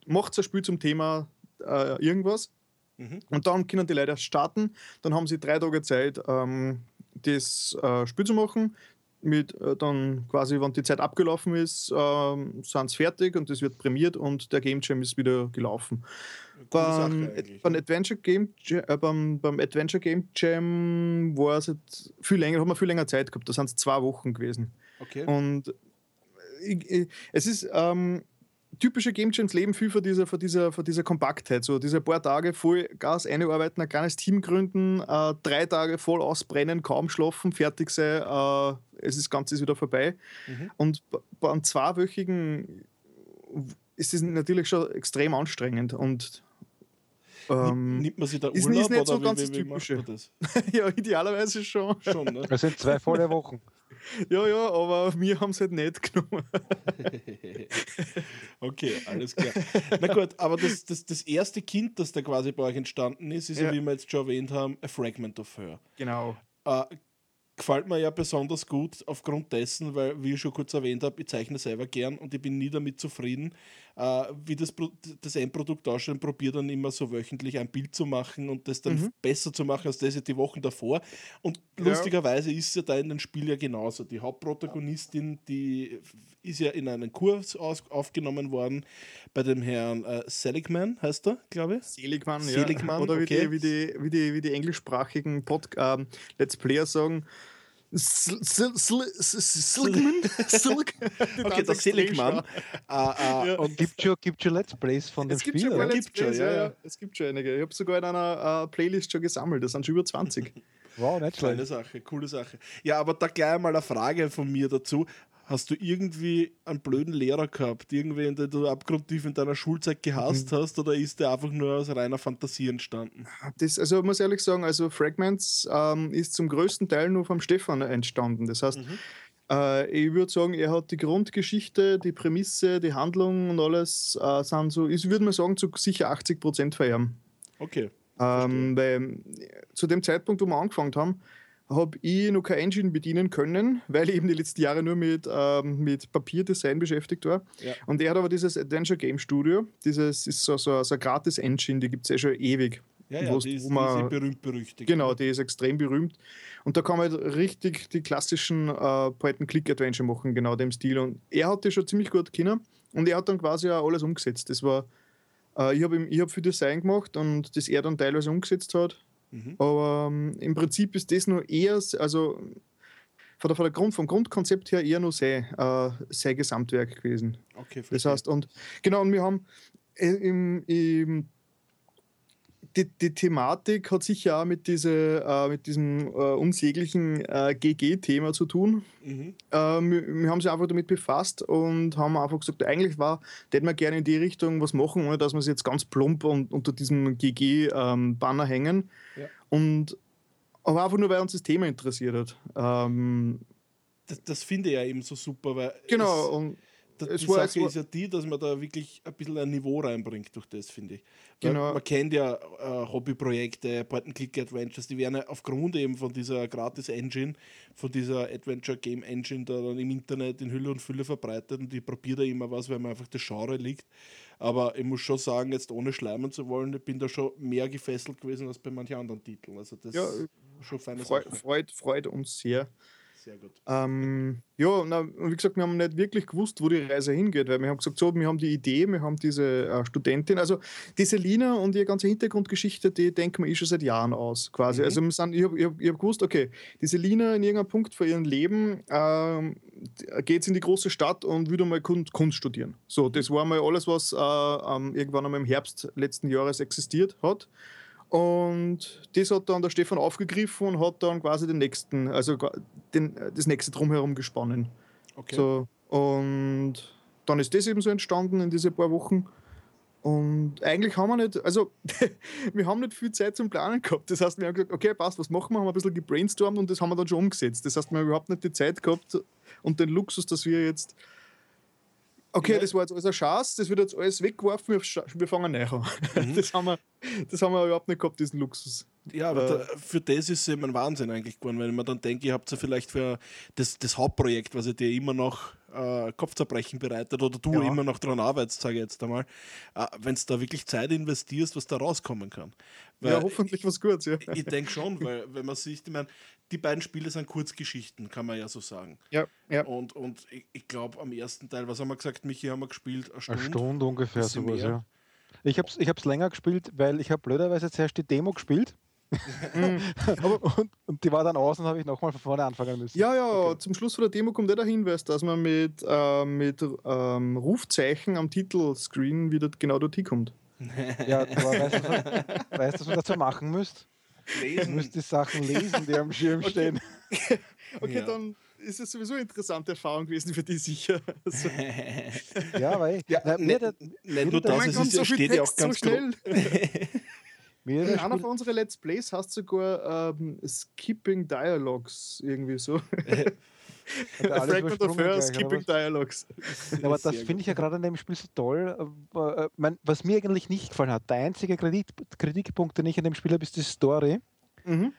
macht ein Spiel zum Thema irgendwas. Und dann können die Leute erst starten. Dann haben sie 3 Tage Zeit, das Spiel zu machen. Dann quasi, wenn die Zeit abgelaufen ist, sind sie fertig und das wird prämiert und der Game Jam ist wieder gelaufen. Beim Adventure Game Jam war es jetzt hat man viel länger Zeit gehabt, da sind es 2 Wochen gewesen. Okay. Und es ist typische Game Jams leben viel von dieser Kompaktheit, so diese paar Tage voll Gas einarbeiten, ein kleines Team gründen, 3 Tage voll ausbrennen, kaum schlafen, fertig sein, das Ganze ist wieder vorbei. Und beim 2-wöchigen ist es natürlich schon extrem anstrengend und nimmt man sich da Urlaub ist nicht so ganz das Typische. Ja, idealerweise schon. Ne? Das sind 2 volle Wochen. Ja, aber wir haben es halt nicht genommen. Okay, alles klar. Na gut, aber das erste Kind, das da quasi bei euch entstanden ist, ist ja, wie wir jetzt schon erwähnt haben, A Fragment of Her. Genau. Gefällt mir ja besonders gut aufgrund dessen, weil, wie ich schon kurz erwähnt habe, ich zeichne selber gern und ich bin nie damit zufrieden, wie das Endprodukt ausschaut. Ich probiere dann immer so wöchentlich ein Bild zu machen und das dann besser zu machen als das die Wochen davor. Und lustigerweise ist es ja da in dem Spiel ja genauso. Die Hauptprotagonistin, die ist ja in einen Kurs aufgenommen worden bei dem Herrn Seligman, heißt er, glaube ich? Seligman, ja. Oder okay. wie die englischsprachigen Let's Player sagen, okay, der Seligman. Gibt schon Let's Plays von dem Spiel? Es gibt schon einige. Ich habe sogar in einer Playlist schon gesammelt. Das sind schon über 20. Wow, nicht schlecht. Coole Sache. Ja, aber da gleich mal eine Frage von mir dazu. Hast du irgendwie einen blöden Lehrer gehabt, irgendwen, den du abgrundtief in deiner Schulzeit gehasst hast, oder ist der einfach nur aus reiner Fantasie entstanden? Ich muss ehrlich sagen, also Fragments ist zum größten Teil nur vom Stefan entstanden. Das heißt, ich würde sagen, er hat die Grundgeschichte, die Prämisse, die Handlung und alles, ich würde mal sagen, zu sicher 80% vererben. Okay. Weil zu dem Zeitpunkt, wo wir angefangen haben, habe ich noch keine Engine bedienen können, weil ich eben die letzten Jahre nur mit Papierdesign beschäftigt war. Ja. Und er hat aber dieses Adventure Game Studio, dieses ist so eine Gratis-Engine, die gibt es schon ewig. Ja, die ist berühmt-berüchtigt. Genau, die ist extrem berühmt. Und da kann man halt richtig die klassischen Point-and-Click-Adventure machen, genau dem Stil. Und er hat das schon ziemlich gut können und er hat dann quasi auch alles umgesetzt. Das war, ich hab viel Design gemacht und das er dann teilweise umgesetzt hat. Aber im Prinzip ist das nur eher, also vom Grundkonzept her eher nur sein Gesamtwerk gewesen. Okay, verstehe. Das heißt, und wir haben die Thematik hat sicher auch mit diesem unsäglichen GG-Thema zu tun. Wir haben uns einfach damit befasst und haben einfach gesagt, eigentlich hätten wir gerne in die Richtung was machen, ohne dass wir es jetzt ganz plump unter diesem GG-Banner hängen. Ja. Aber einfach nur, weil uns das Thema interessiert hat. Das finde ich ja eben so super, weil die Sache ist ja die, dass man da wirklich ein bisschen ein Niveau reinbringt durch das, finde ich. Genau. Man kennt ja Hobbyprojekte, Point-and-Click-Adventures, die werden ja aufgrund eben von dieser Gratis-Engine, von dieser Adventure-Game-Engine da dann im Internet in Hülle und Fülle verbreitet und die probiert da immer was, weil man einfach das Genre liegt. Aber ich muss schon sagen, jetzt ohne schleimen zu wollen, ich bin da schon mehr gefesselt gewesen als bei manchen anderen Titeln. Also das ist schon feine Sache. Freut uns sehr. Sehr gut. Ja, na, wie gesagt, wir haben nicht wirklich gewusst, wo die Reise hingeht, weil wir haben gesagt, so, wir haben die Idee, wir haben diese Studentin, also die Selina und ihre ganze Hintergrundgeschichte, die denken wir schon seit Jahren aus, quasi. Mhm. Also ich hab gewusst, okay, die Selina in irgendeinem Punkt vor ihrem Leben geht in die große Stadt und will mal Kunst studieren. So, das war mal alles, was irgendwann einmal im Herbst letzten Jahres existiert hat. Und das hat dann der Stefan aufgegriffen und hat dann quasi das nächste Drumherum gesponnen. Okay. So, und dann ist das eben so entstanden in diese paar Wochen. Und eigentlich haben wir nicht, also wir haben nicht viel Zeit zum Planen gehabt. Das heißt, wir haben gesagt, okay, passt, was machen wir? Haben ein bisschen gebrainstormt und das haben wir dann schon umgesetzt. Das heißt, wir haben überhaupt nicht die Zeit gehabt und den Luxus, dass wir jetzt... Okay, das war jetzt alles ein Schatz, das wird jetzt alles weggeworfen, wir fangen neu an. Mhm. Das haben wir überhaupt nicht gehabt, diesen Luxus. Ja, aber für das ist es eben ein Wahnsinn eigentlich geworden, weil man dann denkt, ihr habt ja vielleicht für das Hauptprojekt, was ihr dir immer noch Kopfzerbrechen bereitet oder du immer noch dran arbeitest, sage ich jetzt einmal, wenn du da wirklich Zeit investierst, was da rauskommen kann. Weil ja, hoffentlich was Gutes, ja. Ich denke schon, weil wenn man sich, ich meine, die beiden Spiele sind Kurzgeschichten, kann man ja so sagen. Ja, ja. Und ich glaube, am ersten Teil, was haben wir gesagt, Michi, haben wir gespielt? Eine Stunde ungefähr, sowas, ja. Ich hab's länger gespielt, weil ich habe blöderweise zuerst die Demo gespielt. und die war dann aus und habe ich nochmal von vorne anfangen müssen. Ja, okay. Zum Schluss von der Demo kommt der Hinweis, dass man mit Rufzeichen am Titelscreen wieder genau dort hinkommt. Ja, du weißt, was man dazu machen müsst? Lesen. Du musst die Sachen lesen, die am Schirm stehen. Okay, ja. Dann ist es sowieso eine interessante Erfahrung gewesen für dich, sicher. Also. Ja, weil... Nicht nur das, steht ja auch ganz so schnell. In einer von unseren Let's Plays hast du sogar Skipping Dialogs irgendwie so. A Fragment of Her, Skipping Dialogs. Ja, aber das finde ich ja gerade an dem Spiel so toll. Was mir eigentlich nicht gefallen hat, der einzige Kritikpunkt, den ich an dem Spiel habe, ist die Story. Mhm.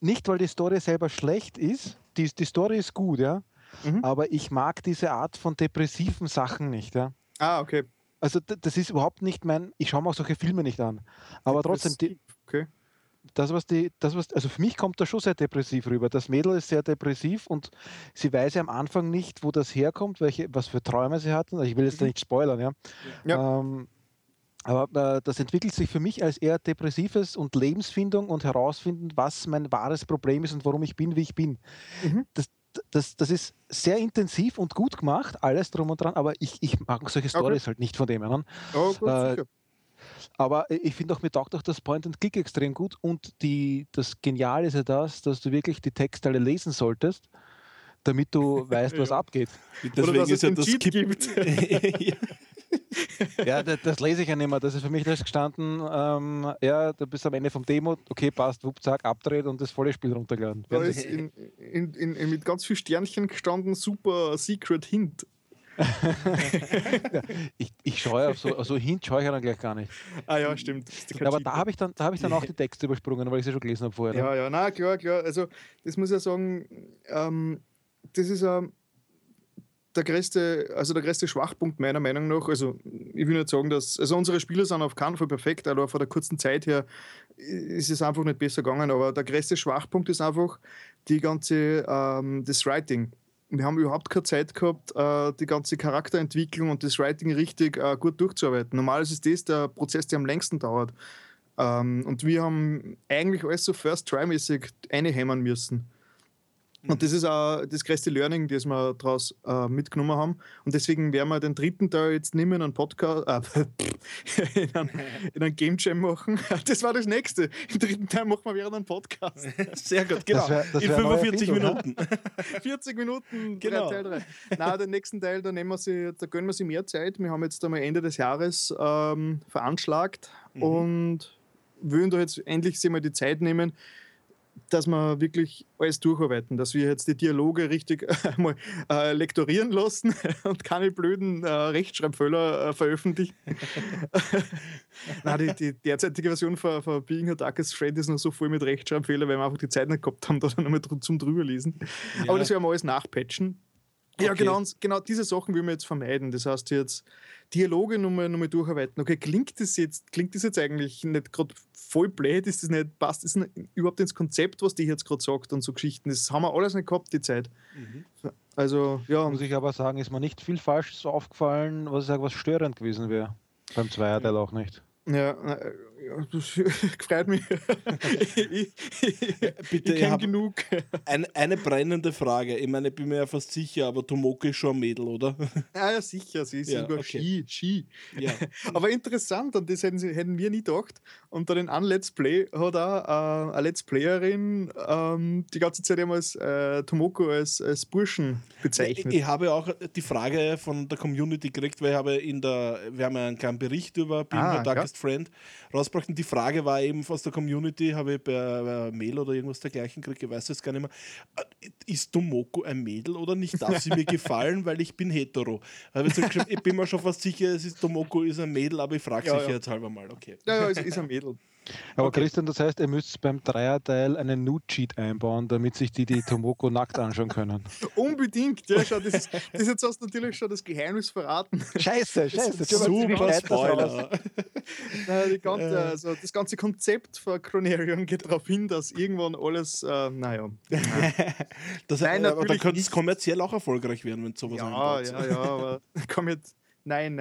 Nicht, weil die Story selber schlecht ist. Die Story ist gut, ja. Mhm. Aber ich mag diese Art von depressiven Sachen nicht, ja. Ah, okay. Also das ist überhaupt nicht mein... Ich schaue mir auch solche Filme nicht an. Aber trotzdem, also für mich kommt das schon sehr depressiv rüber. Das Mädel ist sehr depressiv und sie weiß ja am Anfang nicht, wo das herkommt, was für Träume sie hatten. Also ich will jetzt nicht spoilern, ja. Aber das entwickelt sich für mich als eher depressives und Lebensfindung und herausfinden, was mein wahres Problem ist und warum ich bin, wie ich bin. Mhm. Das ist sehr intensiv und gut gemacht, alles drum und dran, aber ich mag solche Storys halt nicht von dem an. Oh, gut, sicher. Aber ich finde auch, mir taugt auch das Point-and-Click extrem gut und das Geniale ist ja dass du wirklich die Textteile lesen solltest, damit du weißt, was abgeht. Deswegen oder dass ist es ja das Cheat gibt. Ja, das lese ich ja nicht mehr. Das ist für mich da gestanden, du bist am Ende vom Demo, okay, passt, wupp, zack, abdreht und das volle Spiel runtergeladen. Da ist in mit ganz vielen Sternchen gestanden, super Secret Hint. Ja, ich schaue auf so Hint schaue ich ja dann gleich gar nicht. Ah ja, stimmt. Aber da habe ich dann auch die Texte übersprungen, weil ich sie schon gelesen habe vorher. Ja, na klar. Also das muss ich ja sagen, das ist ein... Der größte Schwachpunkt meiner Meinung nach, also ich will nicht sagen, dass unsere Spieler sind auf keinen Fall perfekt, aber von der kurzen Zeit her ist es einfach nicht besser gegangen, aber der größte Schwachpunkt ist einfach das Writing. Wir haben überhaupt keine Zeit gehabt, die ganze Charakterentwicklung und das Writing richtig gut durchzuarbeiten. Normalerweise ist das der Prozess, der am längsten dauert. Und wir haben eigentlich alles so First-Try-mäßig einhämmern müssen. Und das ist auch das größte Learning, das wir daraus mitgenommen haben. Und deswegen werden wir den dritten Teil jetzt nicht mehr in einen Podcast, in einen Game Jam machen. Das war das nächste. Den dritten Teil machen wir während einem Podcast. Sehr gut, genau. Das wär in 45 Minuten. 40 Minuten, genau. Teil 3. Nein, den nächsten Teil, da gönnen wir sie mehr Zeit. Wir haben jetzt einmal Ende des Jahres veranschlagt und wollen da jetzt endlich sich mal die Zeit nehmen, dass wir wirklich alles durcharbeiten, dass wir jetzt die Dialoge richtig mal lektorieren lassen und keine blöden Rechtschreibfehler veröffentlichen. Nein, die derzeitige Version von Being Her Darkest Friend ist noch so voll mit Rechtschreibfehler, weil wir einfach die Zeit nicht gehabt haben, da nochmal zum drüberlesen. Ja. Aber das werden wir alles nachpatchen. Okay. Ja, genau diese Sachen will man jetzt vermeiden. Das heißt jetzt, Dialoge nochmal durcharbeiten. Okay, klingt das jetzt eigentlich nicht gerade voll blöd? Ist das nicht, passt das überhaupt ins Konzept, was die jetzt gerade sagt und so Geschichten? Das haben wir alles nicht gehabt, die Zeit. Mhm. Also, ja. Muss ich aber sagen, ist mir nicht viel falsch so aufgefallen, was ich sage, was störend gewesen wäre. Beim Zweierteil auch nicht. Ja, das freut mich. Bitte, ich kenne genug. Eine brennende Frage. Ich meine, ich bin mir ja fast sicher, aber Tomoko ist schon ein Mädel, oder? Ah, ja, sicher. Sie ist ja, sogar okay. Ski. Ja. Aber interessant, an das hätten wir nie gedacht. Und dann in einem Let's Play hat auch eine Let's Playerin die ganze Zeit immer als Tomoko als Burschen bezeichnet. Ich habe auch die Frage von der Community gekriegt, weil wir haben ja einen kleinen Bericht über Being Her Darkest Friend rausgebracht. Und die Frage war eben aus der Community, habe ich per Mail oder irgendwas dergleichen gekriegt, ich weiß es gar nicht mehr, ist Tomoko ein Mädel oder nicht? Darf sie mir gefallen, weil ich bin hetero? Ich bin mir schon fast sicher, Tomoko ist ein Mädel, aber ich frage sicher jetzt halber mal. Okay. Ja, es ist ein Mädel. Aber okay. Christian, das heißt, ihr müsst beim Dreierteil einen Nude-Cheat einbauen, damit sich die Tomoko nackt anschauen können. Unbedingt, ja, schau, das jetzt hast du natürlich schon das Geheimnis verraten. Scheiße. Super Spoiler. Naja, das ganze Konzept von Chronerion geht darauf hin, dass irgendwann alles, naja. Das heißt, aber da könnte es kommerziell auch erfolgreich werden, wenn sowas einbaut. Ja, aber komm jetzt, nein.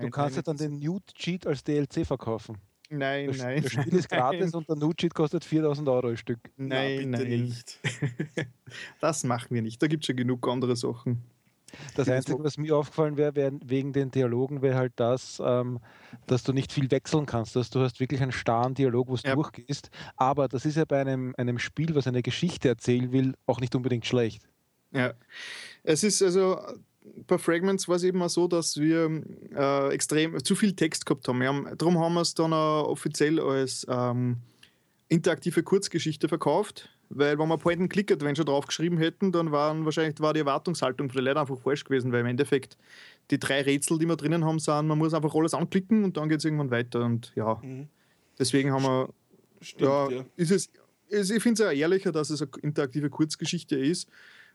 Du kannst ja dann den Nude-Cheat als DLC verkaufen. Nein. Das Spiel ist gratis und der Nude-Cheat kostet 4.000 € ein Stück. Nein, bitte nicht. Das machen wir nicht. Da gibt es schon genug andere Sachen. Das Einzige, was mir aufgefallen wäre, wegen den Dialogen, wäre halt das, dass du nicht viel wechseln kannst. Dass du hast wirklich einen starren Dialog, wo du durchgehst. Aber das ist ja bei einem Spiel, was eine Geschichte erzählen will, auch nicht unbedingt schlecht. Ja, es ist also... Bei Fragments war es eben auch so, dass wir extrem zu viel Text gehabt haben. Darum haben wir es dann offiziell als interaktive Kurzgeschichte verkauft, weil wenn wir Point-and-Click-Adventure draufgeschrieben hätten, dann war die Erwartungshaltung für die Leute einfach falsch gewesen, weil im Endeffekt die 3 Rätsel, die wir drinnen haben, sind, man muss einfach alles anklicken und dann geht es irgendwann weiter. Und ja, deswegen haben wir... Stimmt. Ich finde es auch ehrlicher, dass es eine interaktive Kurzgeschichte ist,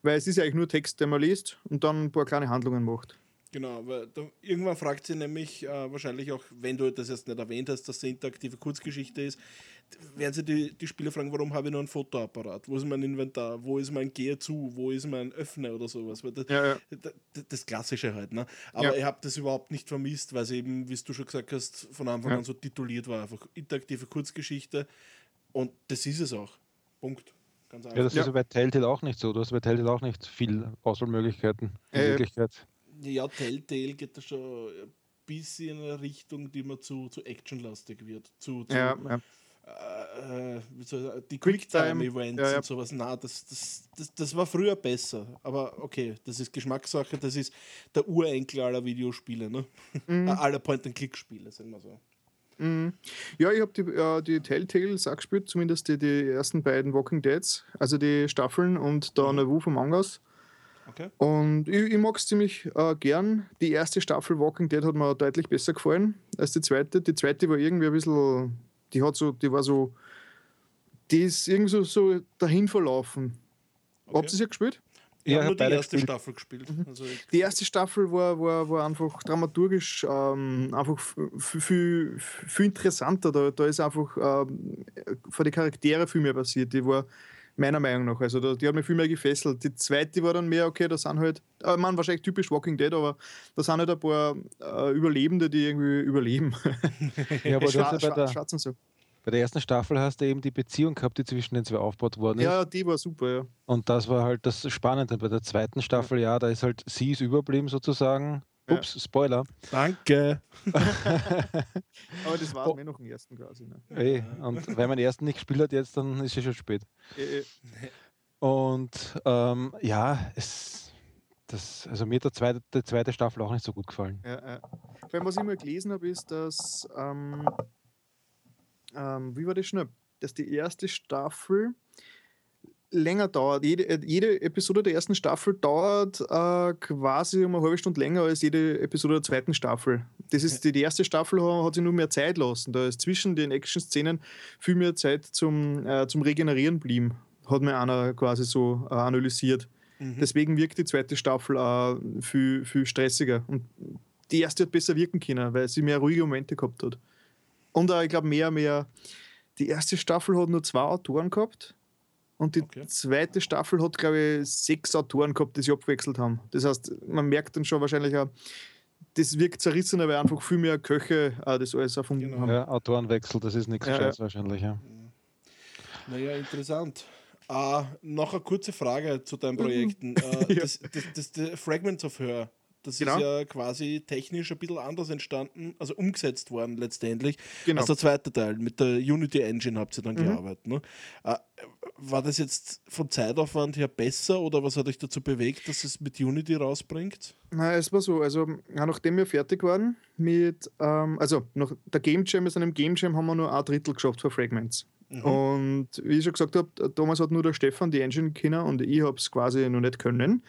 weil es ist ja eigentlich nur Text, den man liest und dann ein paar kleine Handlungen macht. Genau, weil irgendwann fragt sie nämlich wahrscheinlich auch, wenn du das jetzt nicht erwähnt hast, dass es eine interaktive Kurzgeschichte ist, werden sie die Spieler fragen, warum habe ich noch einen Fotoapparat? Wo ist mein Inventar? Wo ist mein Gehe zu? Wo ist mein Öffne oder sowas? Weil das Klassische halt. Ne? Aber ich habe das überhaupt nicht vermisst, weil es eben, wie du schon gesagt hast, von Anfang an so tituliert war. Einfach interaktive Kurzgeschichte und das ist es auch. Punkt. Ja, das ist ja bei Telltale auch nicht so. Du hast bei Telltale auch nicht viel Auswahlmöglichkeiten in Wirklichkeit. Ja, Telltale geht da schon ein bisschen in eine Richtung, die man zu actionlastig wird. Die Quicktime-Events und sowas. Na, das war früher besser. Aber okay, das ist Geschmackssache. Das ist der Urenkel aller Videospiele. Ne? Aller Point-and-Click-Spiele, sagen wir so. Ja, ich habe die Telltales auch gespielt, zumindest die ersten beiden Walking Deads, also die Staffeln und dann A Wolf Among Us. Okay. Und ich mag es ziemlich gern. Die erste Staffel Walking Dead hat mir deutlich besser gefallen als die zweite. Die zweite war irgendwie ein bisschen, die ist irgendwie so dahin verlaufen. Okay. Habt ihr sie gespielt? Ich habe nur die erste Staffel gespielt. Also die erste Staffel war einfach dramaturgisch einfach viel interessanter. Da ist einfach für die Charaktere viel mehr passiert. Die war meiner Meinung nach, also die hat mich viel mehr gefesselt. Die zweite war dann mehr, okay, da sind halt, wahrscheinlich typisch Walking Dead, aber da sind halt ein paar Überlebende, die irgendwie überleben. Ja, aber Schwarz und so. Bei der ersten Staffel hast du eben die Beziehung gehabt, die zwischen den zwei aufgebaut worden ist. Ja, die war super, ja. Und das war halt das Spannende. Bei der zweiten Staffel, da ist halt, sie ist überblieben sozusagen. Ja. Ups, Spoiler. Danke. Aber das war mir noch im ersten quasi. Ne? Ey, und weil man den ersten nicht gespielt hat jetzt, dann ist es schon spät. Und also mir hat die zweite Staffel auch nicht so gut gefallen. Weil was ich mal gelesen habe, ist, dass... wie war das schnell? Dass die erste Staffel länger dauert. Jede Episode der ersten Staffel dauert quasi um eine halbe Stunde länger als jede Episode der zweiten Staffel. Das ist die erste Staffel hat sich nur mehr Zeit lassen. Da ist zwischen den Action-Szenen viel mehr Zeit zum Regenerieren blieben. Hat mir einer quasi so analysiert. Deswegen wirkt die zweite Staffel viel, viel stressiger. Und die erste hat besser wirken können, weil sie mehr ruhige Momente gehabt hat. Und ich glaube, mehr. Die erste Staffel hat nur 2 Autoren gehabt. Und die zweite Staffel hat, glaube ich, 6 Autoren gehabt, die sich abwechselt haben. Das heißt, man merkt dann schon wahrscheinlich auch, das wirkt zerrissener, weil einfach viel mehr Köche das alles erfunden haben. Ja, Autorenwechsel, das ist nichts Scheiß wahrscheinlich. Ja. Naja, interessant. Noch eine kurze Frage zu deinen Projekten. Das Fragment of Her, das ist ja quasi technisch ein bisschen anders entstanden, also umgesetzt worden letztendlich, als der zweite Teil. Mit der Unity Engine habt ihr dann gearbeitet. Ne? War das jetzt von Zeitaufwand her besser oder was hat euch dazu bewegt, dass es mit Unity rausbringt? Nein, es war so, also nachdem wir fertig waren mit, also nach der Game Jam, also einem Game Jam haben wir nur ein Drittel geschafft für Fragments. Mhm. Und wie ich schon gesagt habe, damals hat nur der Stefan die Engine können und ich habe es quasi noch nicht können.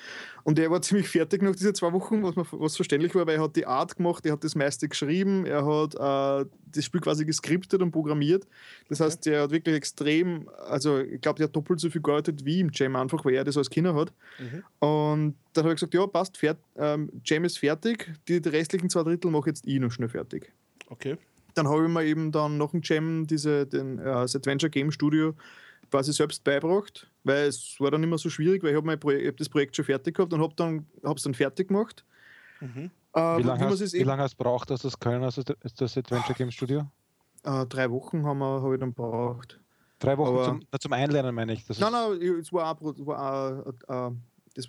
Und er war ziemlich fertig nach diesen 2 Wochen, was verständlich war, weil er hat die Art gemacht, er hat das meiste geschrieben, er hat das Spiel quasi geskriptet und programmiert. Das heißt, er hat wirklich extrem, also ich glaube, der hat doppelt so viel gearbeitet wie im Jam einfach, weil er das als Kinder hat. Mhm. Und dann habe ich gesagt, ja passt, Jam ist fertig, die restlichen 2 Drittel mache jetzt ich noch schnell fertig. Okay. Dann habe ich mir eben dann noch ein Jam, das Adventure Game Studio, quasi selbst beigebracht, weil es war dann nicht mehr so schwierig, weil ich habe das Projekt schon fertig gehabt und habe es dann fertig gemacht. Mhm. Wie lange hast du gebraucht, dass du es können hast, das Adventure Game Studio? 3 Wochen habe ich dann gebraucht. 3 Wochen aber, zum Einlernen, meine ich. Nein, es war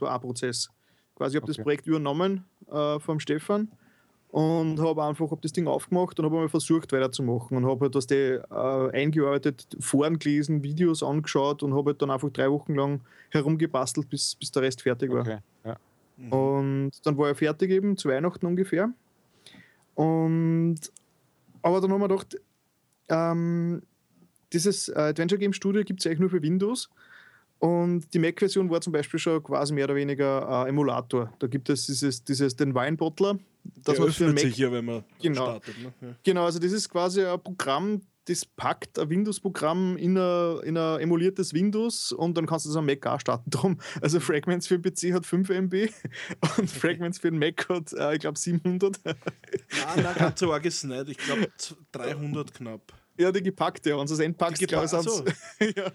ein Prozess. Quasi, ich habe das Projekt übernommen vom Stefan. Und habe einfach das Ding aufgemacht und habe mal versucht weiterzumachen und habe halt das eingearbeitet, Foren gelesen, Videos angeschaut und habe halt dann einfach 3 Wochen lang herumgebastelt, bis der Rest fertig war. Okay, ja. Und dann war er fertig eben, zu Weihnachten ungefähr. Aber dann haben wir gedacht, dieses Adventure Game Studio gibt es eigentlich nur für Windows. Und die Mac-Version war zum Beispiel schon quasi mehr oder weniger Emulator. Da gibt es den Weinbottler. Das öffnet sich hier, wenn man startet. Ne? Ja. Genau, also das ist quasi ein Programm, das packt ein Windows-Programm in ein emuliertes Windows und dann kannst du das am Mac auch starten. Drum. Also Fragments für den PC hat 5 MB und Fragments für den Mac hat, ich glaube, 700. Nein, ganz so arg ist es nicht. Ich glaube, 300 knapp. Ja, die gepackte, und das Endpacks, glaube ich, sind so. Ja.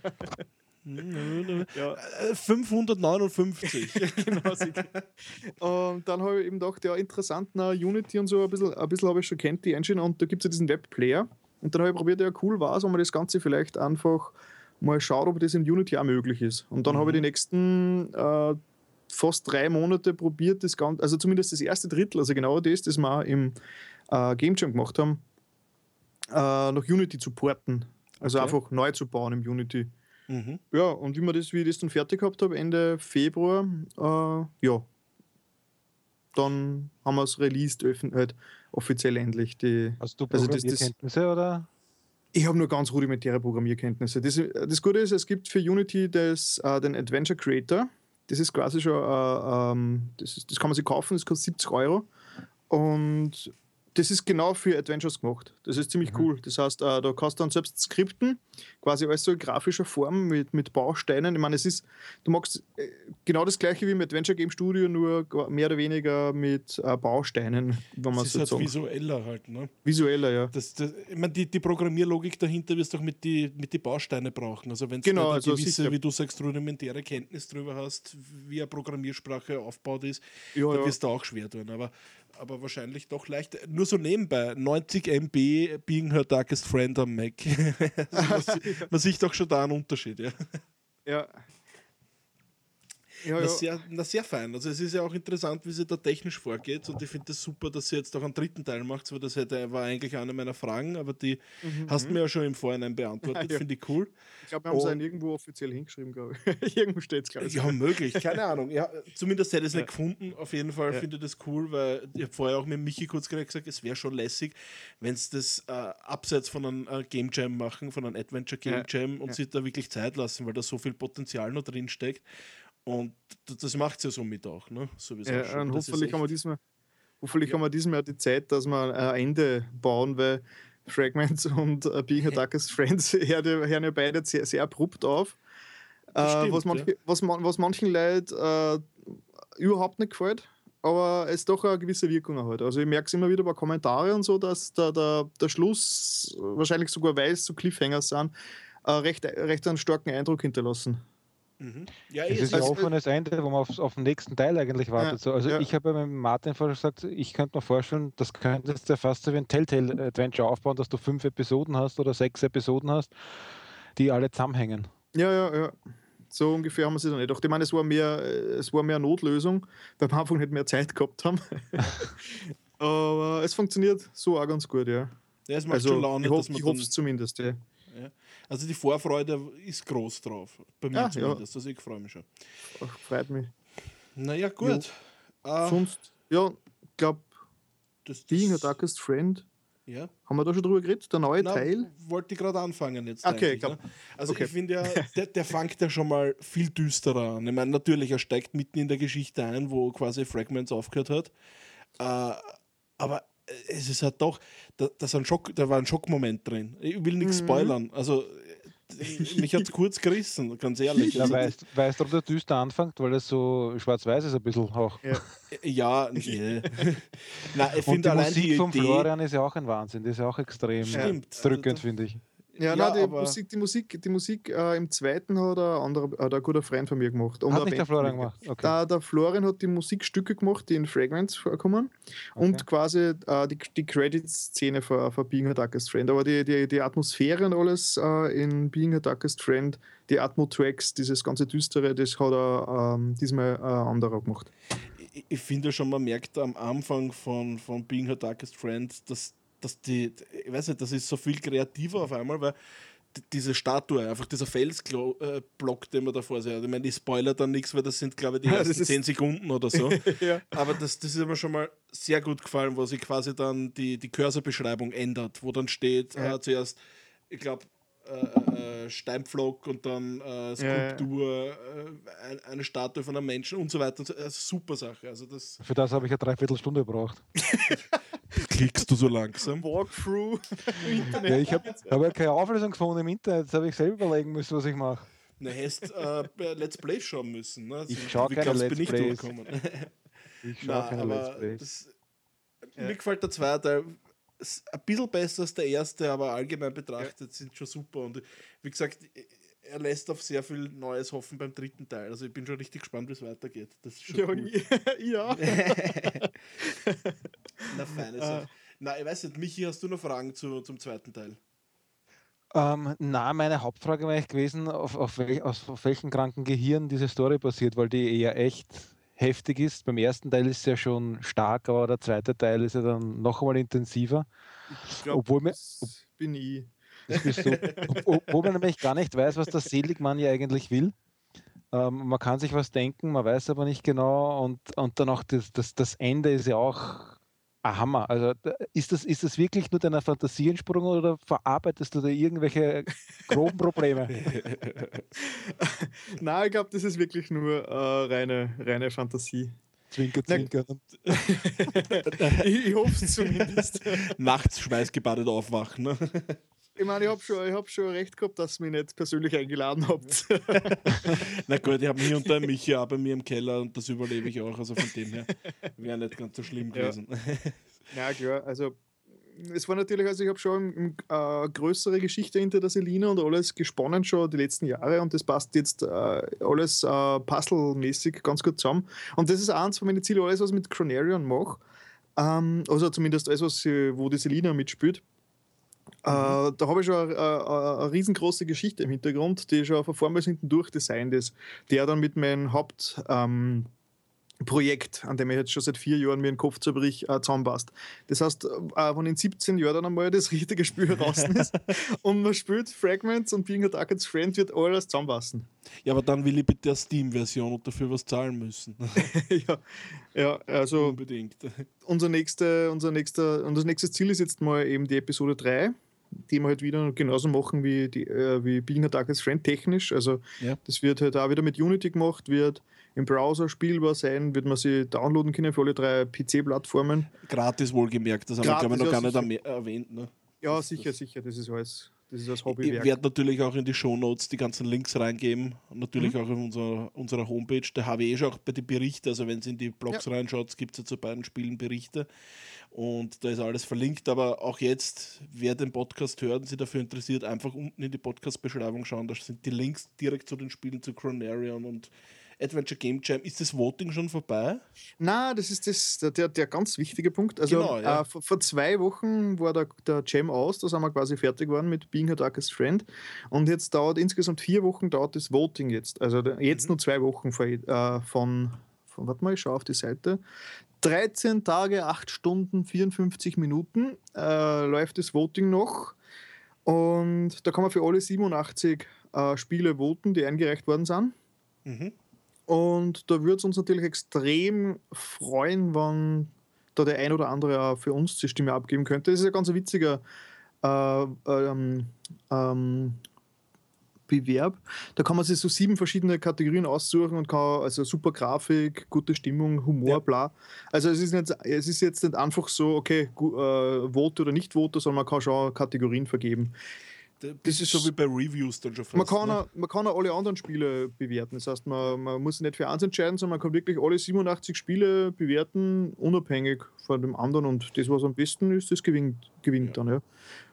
Ja. 559. Genau. Und dann habe ich eben gedacht, ja, interessant, na, Unity und so, ein bisschen habe ich schon kennt, die Engine, und da gibt es ja diesen Webplayer. Und dann habe ich probiert, ja, cool war es, ob man das Ganze vielleicht einfach mal schaut, ob das in Unity auch möglich ist. Und dann habe ich die nächsten fast 3 Monate probiert, das Ganze, also zumindest das erste Drittel, also genau das wir im Game Jam gemacht haben, nach Unity zu porten. Also einfach neu zu bauen im Unity. Mhm. Ja, und wie ich das dann fertig gehabt habe, Ende Februar, dann haben wir es released, halt offiziell endlich. Hast du Programmierkenntnisse, oder? Ich habe nur ganz rudimentäre Programmierkenntnisse. Das Gute ist, es gibt für Unity den Adventure Creator. Das ist quasi schon, das kann man sich kaufen, das kostet 70 €. Und das ist genau für Adventures gemacht. Das ist ziemlich cool. Das heißt, da kannst du dann selbst skripten, quasi alles so in grafischer Form mit Bausteinen. Ich meine, du machst genau das gleiche wie im Adventure Game Studio, nur mehr oder weniger mit Bausteinen. Wenn man so halt visueller halt, ne? Visueller, ja. Ich meine, die Programmierlogik dahinter wirst du auch mit die Bausteine brauchen. Also wenn du eine gewisse, wie du sagst, rudimentäre Kenntnis drüber hast, wie eine Programmiersprache aufgebaut ist, dann wirst du auch schwer tun. Aber wahrscheinlich doch leicht. Nur so nebenbei, 90 MB Being Her Darkest Friend am Mac. Also man sieht doch schon da einen Unterschied, ja. Ja. Ja, sehr fein. Also es ist ja auch interessant, wie sie da technisch vorgeht, und ich finde das super, dass sie jetzt auch einen dritten Teil macht, weil das war eigentlich eine meiner Fragen, aber die hast du mir ja schon im Vorhinein beantwortet, finde ich cool. Ich glaube, wir haben es einen irgendwo offiziell hingeschrieben, glaube ich. Irgendwo steht es, glaube ich. Ja, möglich, keine Ahnung. Ja, zumindest hätte ich es nicht gefunden, auf jeden Fall finde ich das cool, weil ich habe vorher auch mit Michi kurz gesagt, es wäre schon lässig, wenn sie das abseits von einem Game Jam machen, von einem Adventure Game Jam, und sich da wirklich Zeit lassen, weil da so viel Potenzial noch drin steckt. Und das macht es ja somit auch, ne? Sowieso schon. Und hoffentlich haben wir diesmal die Zeit, dass wir ein Ende bauen, weil Fragments und Being a Darkest Friends hören ja beide sehr, sehr abrupt auf. Stimmt, was manchen Leuten überhaupt nicht gefällt, aber es doch eine gewisse Wirkung hat. Also ich merke es immer wieder bei Kommentaren und so, dass der Schluss, wahrscheinlich sogar weil es so Cliffhangers sind, recht einen starken Eindruck hinterlassen. Mhm. Ja, es ist ja auch ein Ende, wo man auf den nächsten Teil eigentlich wartet. Ja, so. Also ja. Ich habe mit Martin vorher gesagt, ich könnte mir vorstellen, das könntest du ja fast so wie ein Telltale-Adventure aufbauen, dass du 5 Episoden hast oder 6 Episoden hast, die alle zusammenhängen. Ja. So ungefähr haben wir sie dann nicht. Ich meine, es war mehr Notlösung, weil wir am Anfang nicht mehr Zeit gehabt haben. Aber es funktioniert so auch ganz gut, ja. Ja, es macht also schon Laune, ich hoffe es zumindest, ja. Ja. Also die Vorfreude ist groß drauf. Bei mir zumindest. Ja. Also ich freue mich schon. Ach, freut mich. Naja, gut. Ja. Sonst, ja, ich glaube, Being Her Darkest Friend. Ja. Haben wir da schon drüber geredet? Der neue Teil? Wollte ich gerade anfangen jetzt. Okay, ich glaube. Ne? Also okay. Ich finde ja, der fängt ja schon mal viel düsterer an. Ich meine, natürlich, er steigt mitten in der Geschichte ein, wo quasi Fragments aufgehört hat. Aber es ist halt doch, da war ein Schockmoment drin. Ich will nichts spoilern. Also, mich hat es kurz gerissen, ganz ehrlich. Ja, also, weißt du, ob der düster anfängt, weil es so schwarz-weiß ist ein bisschen auch. Ja, nee. Nein, ich finde allein die Musik von Florian ist ja auch ein Wahnsinn, die ist ja auch extrem drückend, finde ich. Ja, nein, die Musik im zweiten hat ein guter Freund von mir gemacht. Und hat nicht der Florian gemacht? Okay. Der Florian hat die Musikstücke gemacht, die in Fragments vorkommen, und quasi die Credits-Szene von Being Her Darkest Friend. Aber die Atmosphäre und alles in Being Her Darkest Friend, die Atmo-Tracks, dieses ganze Düstere, das hat er diesmal ein anderer gemacht. Ich finde schon, man merkt am Anfang von Being Her Darkest Friend, dass ich weiß nicht, das ist so viel kreativer auf einmal, weil diese Statue, einfach dieser Felsblock, den man da vor sich hat. Ich meine, ich spoilere dann nichts, weil das sind, glaube ich, die ersten 10 Sekunden oder so. Ja. Aber das ist mir schon mal sehr gut gefallen, wo sich quasi dann die Cursor-Beschreibung ändert, wo dann steht zuerst, ich glaube, Steinpflock und dann Skulptur, eine Statue von einem Menschen und so weiter. Super Sache. Also für das habe ich ja 3/4 Stunde gebraucht. Klickst du so langsam? Walkthrough. Ja, ich habe ja keine Auflösung gefunden im Internet. Jetzt habe ich selber überlegen müssen, was ich mache. Na, hättest Let's Play schauen müssen. Ne? Also, ich schaue keine Let's Play. Ich schaue keine Let's Plays. Mir gefällt der zweite Teil ein bisschen besser als der erste, aber allgemein betrachtet sind schon super. Und wie gesagt, er lässt auf sehr viel Neues hoffen beim dritten Teil. Also ich bin schon richtig gespannt, wie es weitergeht. Das ist schon cool. Ja. Na, feine Sache. Na, ich weiß nicht, Michi, hast du noch Fragen zum zweiten Teil? Na, meine Hauptfrage wäre gewesen, auf welchen kranken Gehirn diese Story basiert, weil die eher echt heftig ist. Beim ersten Teil ist es ja schon stark, aber der zweite Teil ist ja dann noch einmal intensiver. Ich glaube, bin ich. Das bist du. Obwohl man nämlich gar nicht weiß, was der Seligman ja eigentlich will. Man kann sich was denken, man weiß aber nicht genau. Und dann auch das Ende ist ja auch ein Hammer. Also ist das wirklich nur deiner Fantasie entsprungen oder verarbeitest du da irgendwelche groben Probleme? Nein, ich glaube, das ist wirklich nur reine Fantasie. Zwinker, Zwinker. Ich hoffe es zumindest. Nachts schweißgebadet aufwachen. Ne? Ich meine, ich hab schon recht gehabt, dass ihr mich nicht persönlich eingeladen habt. Na gut, ich habe mich und der Michi auch bei mir im Keller und das überlebe ich auch. Also von dem her wäre nicht ganz so schlimm gewesen. Ja, klar. Also es war natürlich, ich habe schon größere Geschichte hinter der Selina und alles gesponnen schon die letzten Jahre und das passt jetzt alles puzzlemäßig ganz gut zusammen. Und das ist eins von meinen Zielen, alles was ich mit Chronerion mache. Also zumindest alles, wo die Selina mitspielt. Da habe ich schon eine riesengroße Geschichte im Hintergrund, die schon von vorn bis hinten durchdesignt ist, der dann mit meinem Hauptprojekt, an dem ich jetzt schon seit 4 Jahren mir den Kopf zerbrich, zusammenpasst. Das heißt, wenn in 17 Jahren dann einmal das richtige Spiel draußen ist und man spielt Fragments und Being Her Darkest Friend, wird alles zusammenpassen. Ja, aber dann will ich bitte eine Steam-Version und dafür was zahlen müssen. ja, also unbedingt. Unser nächstes Ziel ist jetzt mal eben die Episode 3, die wir halt wieder genauso machen wie Being Her Darkest Friend technisch. Also das wird halt auch wieder mit Unity gemacht, wird im Browser spielbar sein, wird man sie downloaden können für alle 3 PC-Plattformen. Gratis wohlgemerkt, das haben wir glaube ich noch gar nicht erwähnt. Ne? Ja, sicher, das ist alles Das ist das Hobbywerk. Ich werde natürlich auch in die Shownotes die ganzen Links reingeben. Und natürlich auch auf unserer Homepage. Da habe ich schon auch bei den Berichten, also wenn es in die Blogs reinschaut, gibt es ja zu beiden Spielen Berichte. Und da ist alles verlinkt. Aber auch jetzt, wer den Podcast hört und sich dafür interessiert, einfach unten in die Podcast-Beschreibung schauen. Da sind die Links direkt zu den Spielen, zu Chronerion und Adventure Game Jam. Ist das Voting schon vorbei? Nein, das ist der ganz wichtige Punkt. Also genau, ja. Vor 2 Wochen war der Jam aus, da sind wir quasi fertig geworden mit Being Her Darkest Friend. Und jetzt dauert insgesamt 4 Wochen das Voting jetzt. Also jetzt nur 2 Wochen von warte mal, ich schaue auf die Seite. 13 Tage, 8 Stunden, 54 Minuten läuft das Voting noch. Und da kann man für alle 87 Spiele voten, die eingereicht worden sind. Mhm. Und da würde es uns natürlich extrem freuen, wenn da der ein oder andere für uns die Stimme abgeben könnte. Das ist ein ganz witziger Bewerb. Da kann man sich so 7 verschiedene Kategorien aussuchen und kann also super Grafik, gute Stimmung, Humor, bla. Also es ist jetzt nicht einfach so, okay, vote oder nicht vote, sondern man kann schon Kategorien vergeben. Das ist so wie bei Reviews dann schon fast. Man kann auch alle anderen Spiele bewerten. Das heißt, man muss nicht für eins entscheiden, sondern man kann wirklich alle 87 Spiele bewerten, unabhängig von dem anderen. Und das, was am besten ist, das gewinnt dann. Ja.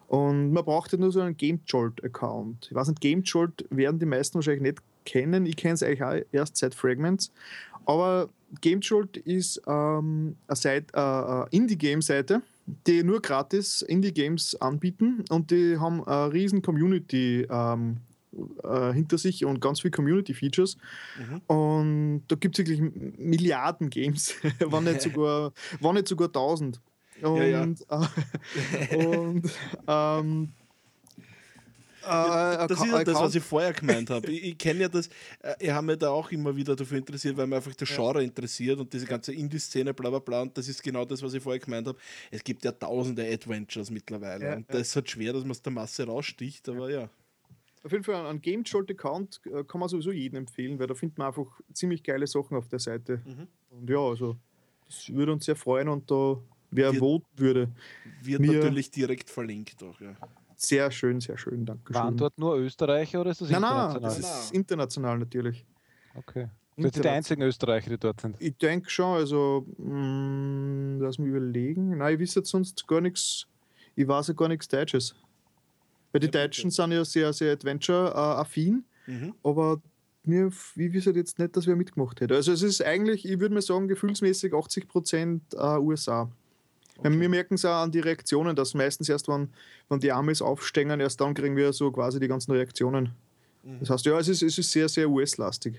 Und man braucht ja nur so einen Game Jolt-Account. Ich weiß nicht, Game Jolt werden die meisten wahrscheinlich nicht kennen. Ich kenne es eigentlich auch erst seit Fragments. Aber Game Jolt ist eine Indie-Game-Seite, die nur gratis Indie-Games anbieten, und die haben eine riesen Community hinter sich und ganz viele Community-Features. Mhm. Und da gibt es wirklich Milliarden Games, wenn nicht sogar 1000. Das ist ja das, was ich vorher gemeint habe. Ich kenne ja das, ich habe mich da auch immer wieder dafür interessiert, weil mich einfach der Genre interessiert und diese ganze Indie-Szene, bla bla bla, und das ist genau das, was ich vorher gemeint habe. Es gibt ja tausende Adventures mittlerweile und das ist halt schwer, dass man aus der Masse raussticht, aber ja. Auf jeden Fall, einen Game Jolt-Account kann man sowieso jedem empfehlen, weil da findet man einfach ziemlich geile Sachen auf der Seite. Mhm. Und ja, also das würde uns sehr freuen, und da, wer voten würde. Wird natürlich direkt verlinkt auch, ja. Sehr schön, danke schön. Waren dort nur Österreicher oder ist das international? Nein, das ist international natürlich. Okay. Sind Sie die einzigen Österreicher, die dort sind? Ich denke schon, also lass mich überlegen. Nein, ich weiß jetzt sonst gar nichts, ich weiß ja gar nichts Deutsches. Weil die Deutschen sind ja sehr, sehr Adventure-affin, aber ich weiß halt jetzt nicht, dass wer mitgemacht hätte. Also es ist eigentlich, ich würde mal sagen, gefühlsmäßig 80% USA. Okay. Wir merken es auch an die Reaktionen, dass meistens erst, wenn die Amis aufstehen, erst dann kriegen wir so quasi die ganzen Reaktionen. Mhm. Das heißt, ja, es ist sehr, sehr US-lastig.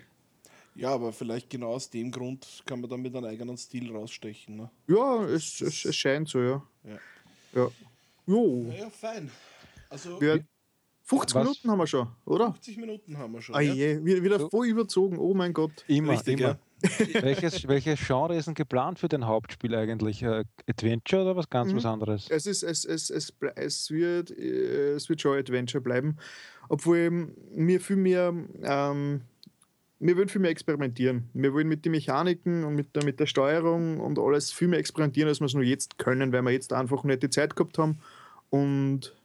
Ja, aber vielleicht genau aus dem Grund kann man dann mit einem eigenen Stil rausstechen. Ne? Ja, es scheint so, ja. Jo. Ja, fein. Also, 50 Minuten haben wir schon, oder? 50 Minuten haben wir schon. Wieder so voll überzogen, oh mein Gott. Immer. Welches Genre ist denn geplant für den Hauptspiel eigentlich? Adventure oder was ganz was anderes? Es wird schon Adventure bleiben, obwohl wir würden viel mehr experimentieren. Wir wollen mit den Mechaniken und mit der Steuerung und alles viel mehr experimentieren, als wir es nur jetzt können, weil wir jetzt einfach nicht die Zeit gehabt haben und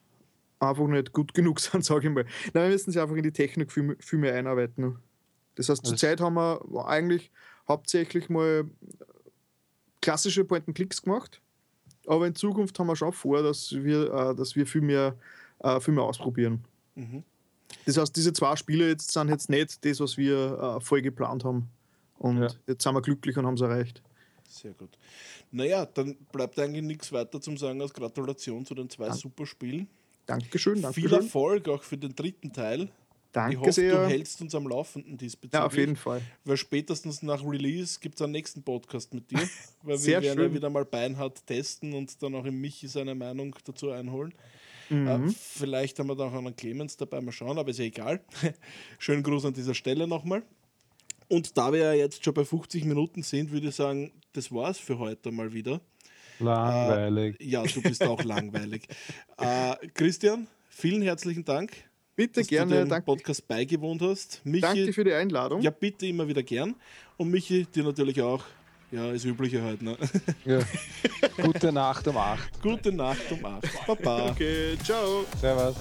einfach nicht gut genug sind, sage ich mal. Nein, wir müssen sich einfach in die Technik viel mehr einarbeiten. Das heißt, zurzeit haben wir eigentlich hauptsächlich mal klassische Point-and-Clicks gemacht, aber in Zukunft haben wir schon vor, dass wir viel mehr ausprobieren. Mhm. Das heißt, diese 2 Spiele jetzt sind jetzt nicht das, was wir voll geplant haben. Und jetzt sind wir glücklich und haben es erreicht. Sehr gut. Naja, dann bleibt eigentlich nichts weiter zum sagen als Gratulation zu den 2 Superspielen. Dankeschön. Viel Erfolg auch für den 3. Teil. Danke, ich hoffe, sehr. Du hältst uns am Laufenden diesbezüglich. Ja, auf jeden Fall. Weil spätestens nach Release gibt es einen nächsten Podcast mit dir, weil wir werden ja wieder mal beinhart testen und dann auch im Michi seine Meinung dazu einholen. Mhm. Vielleicht haben wir dann auch einen Clemens dabei, mal schauen, aber ist ja egal. Schönen Gruß an dieser Stelle nochmal. Und da wir ja jetzt schon bei 50 Minuten sind, würde ich sagen, das war's für heute mal wieder. Langweilig. Ja, du bist auch langweilig. Christian, vielen herzlichen Dank. Bitte, dass gerne, du dem Podcast beigewohnt hast. Michi, danke für die Einladung. Ja, bitte, immer wieder gern. Und Michi, dir natürlich auch. Ja, ist übliche heute. Ne? Ja. Gute Nacht um 8. Gute Nacht um 8. Baba. Okay, ciao. Servus.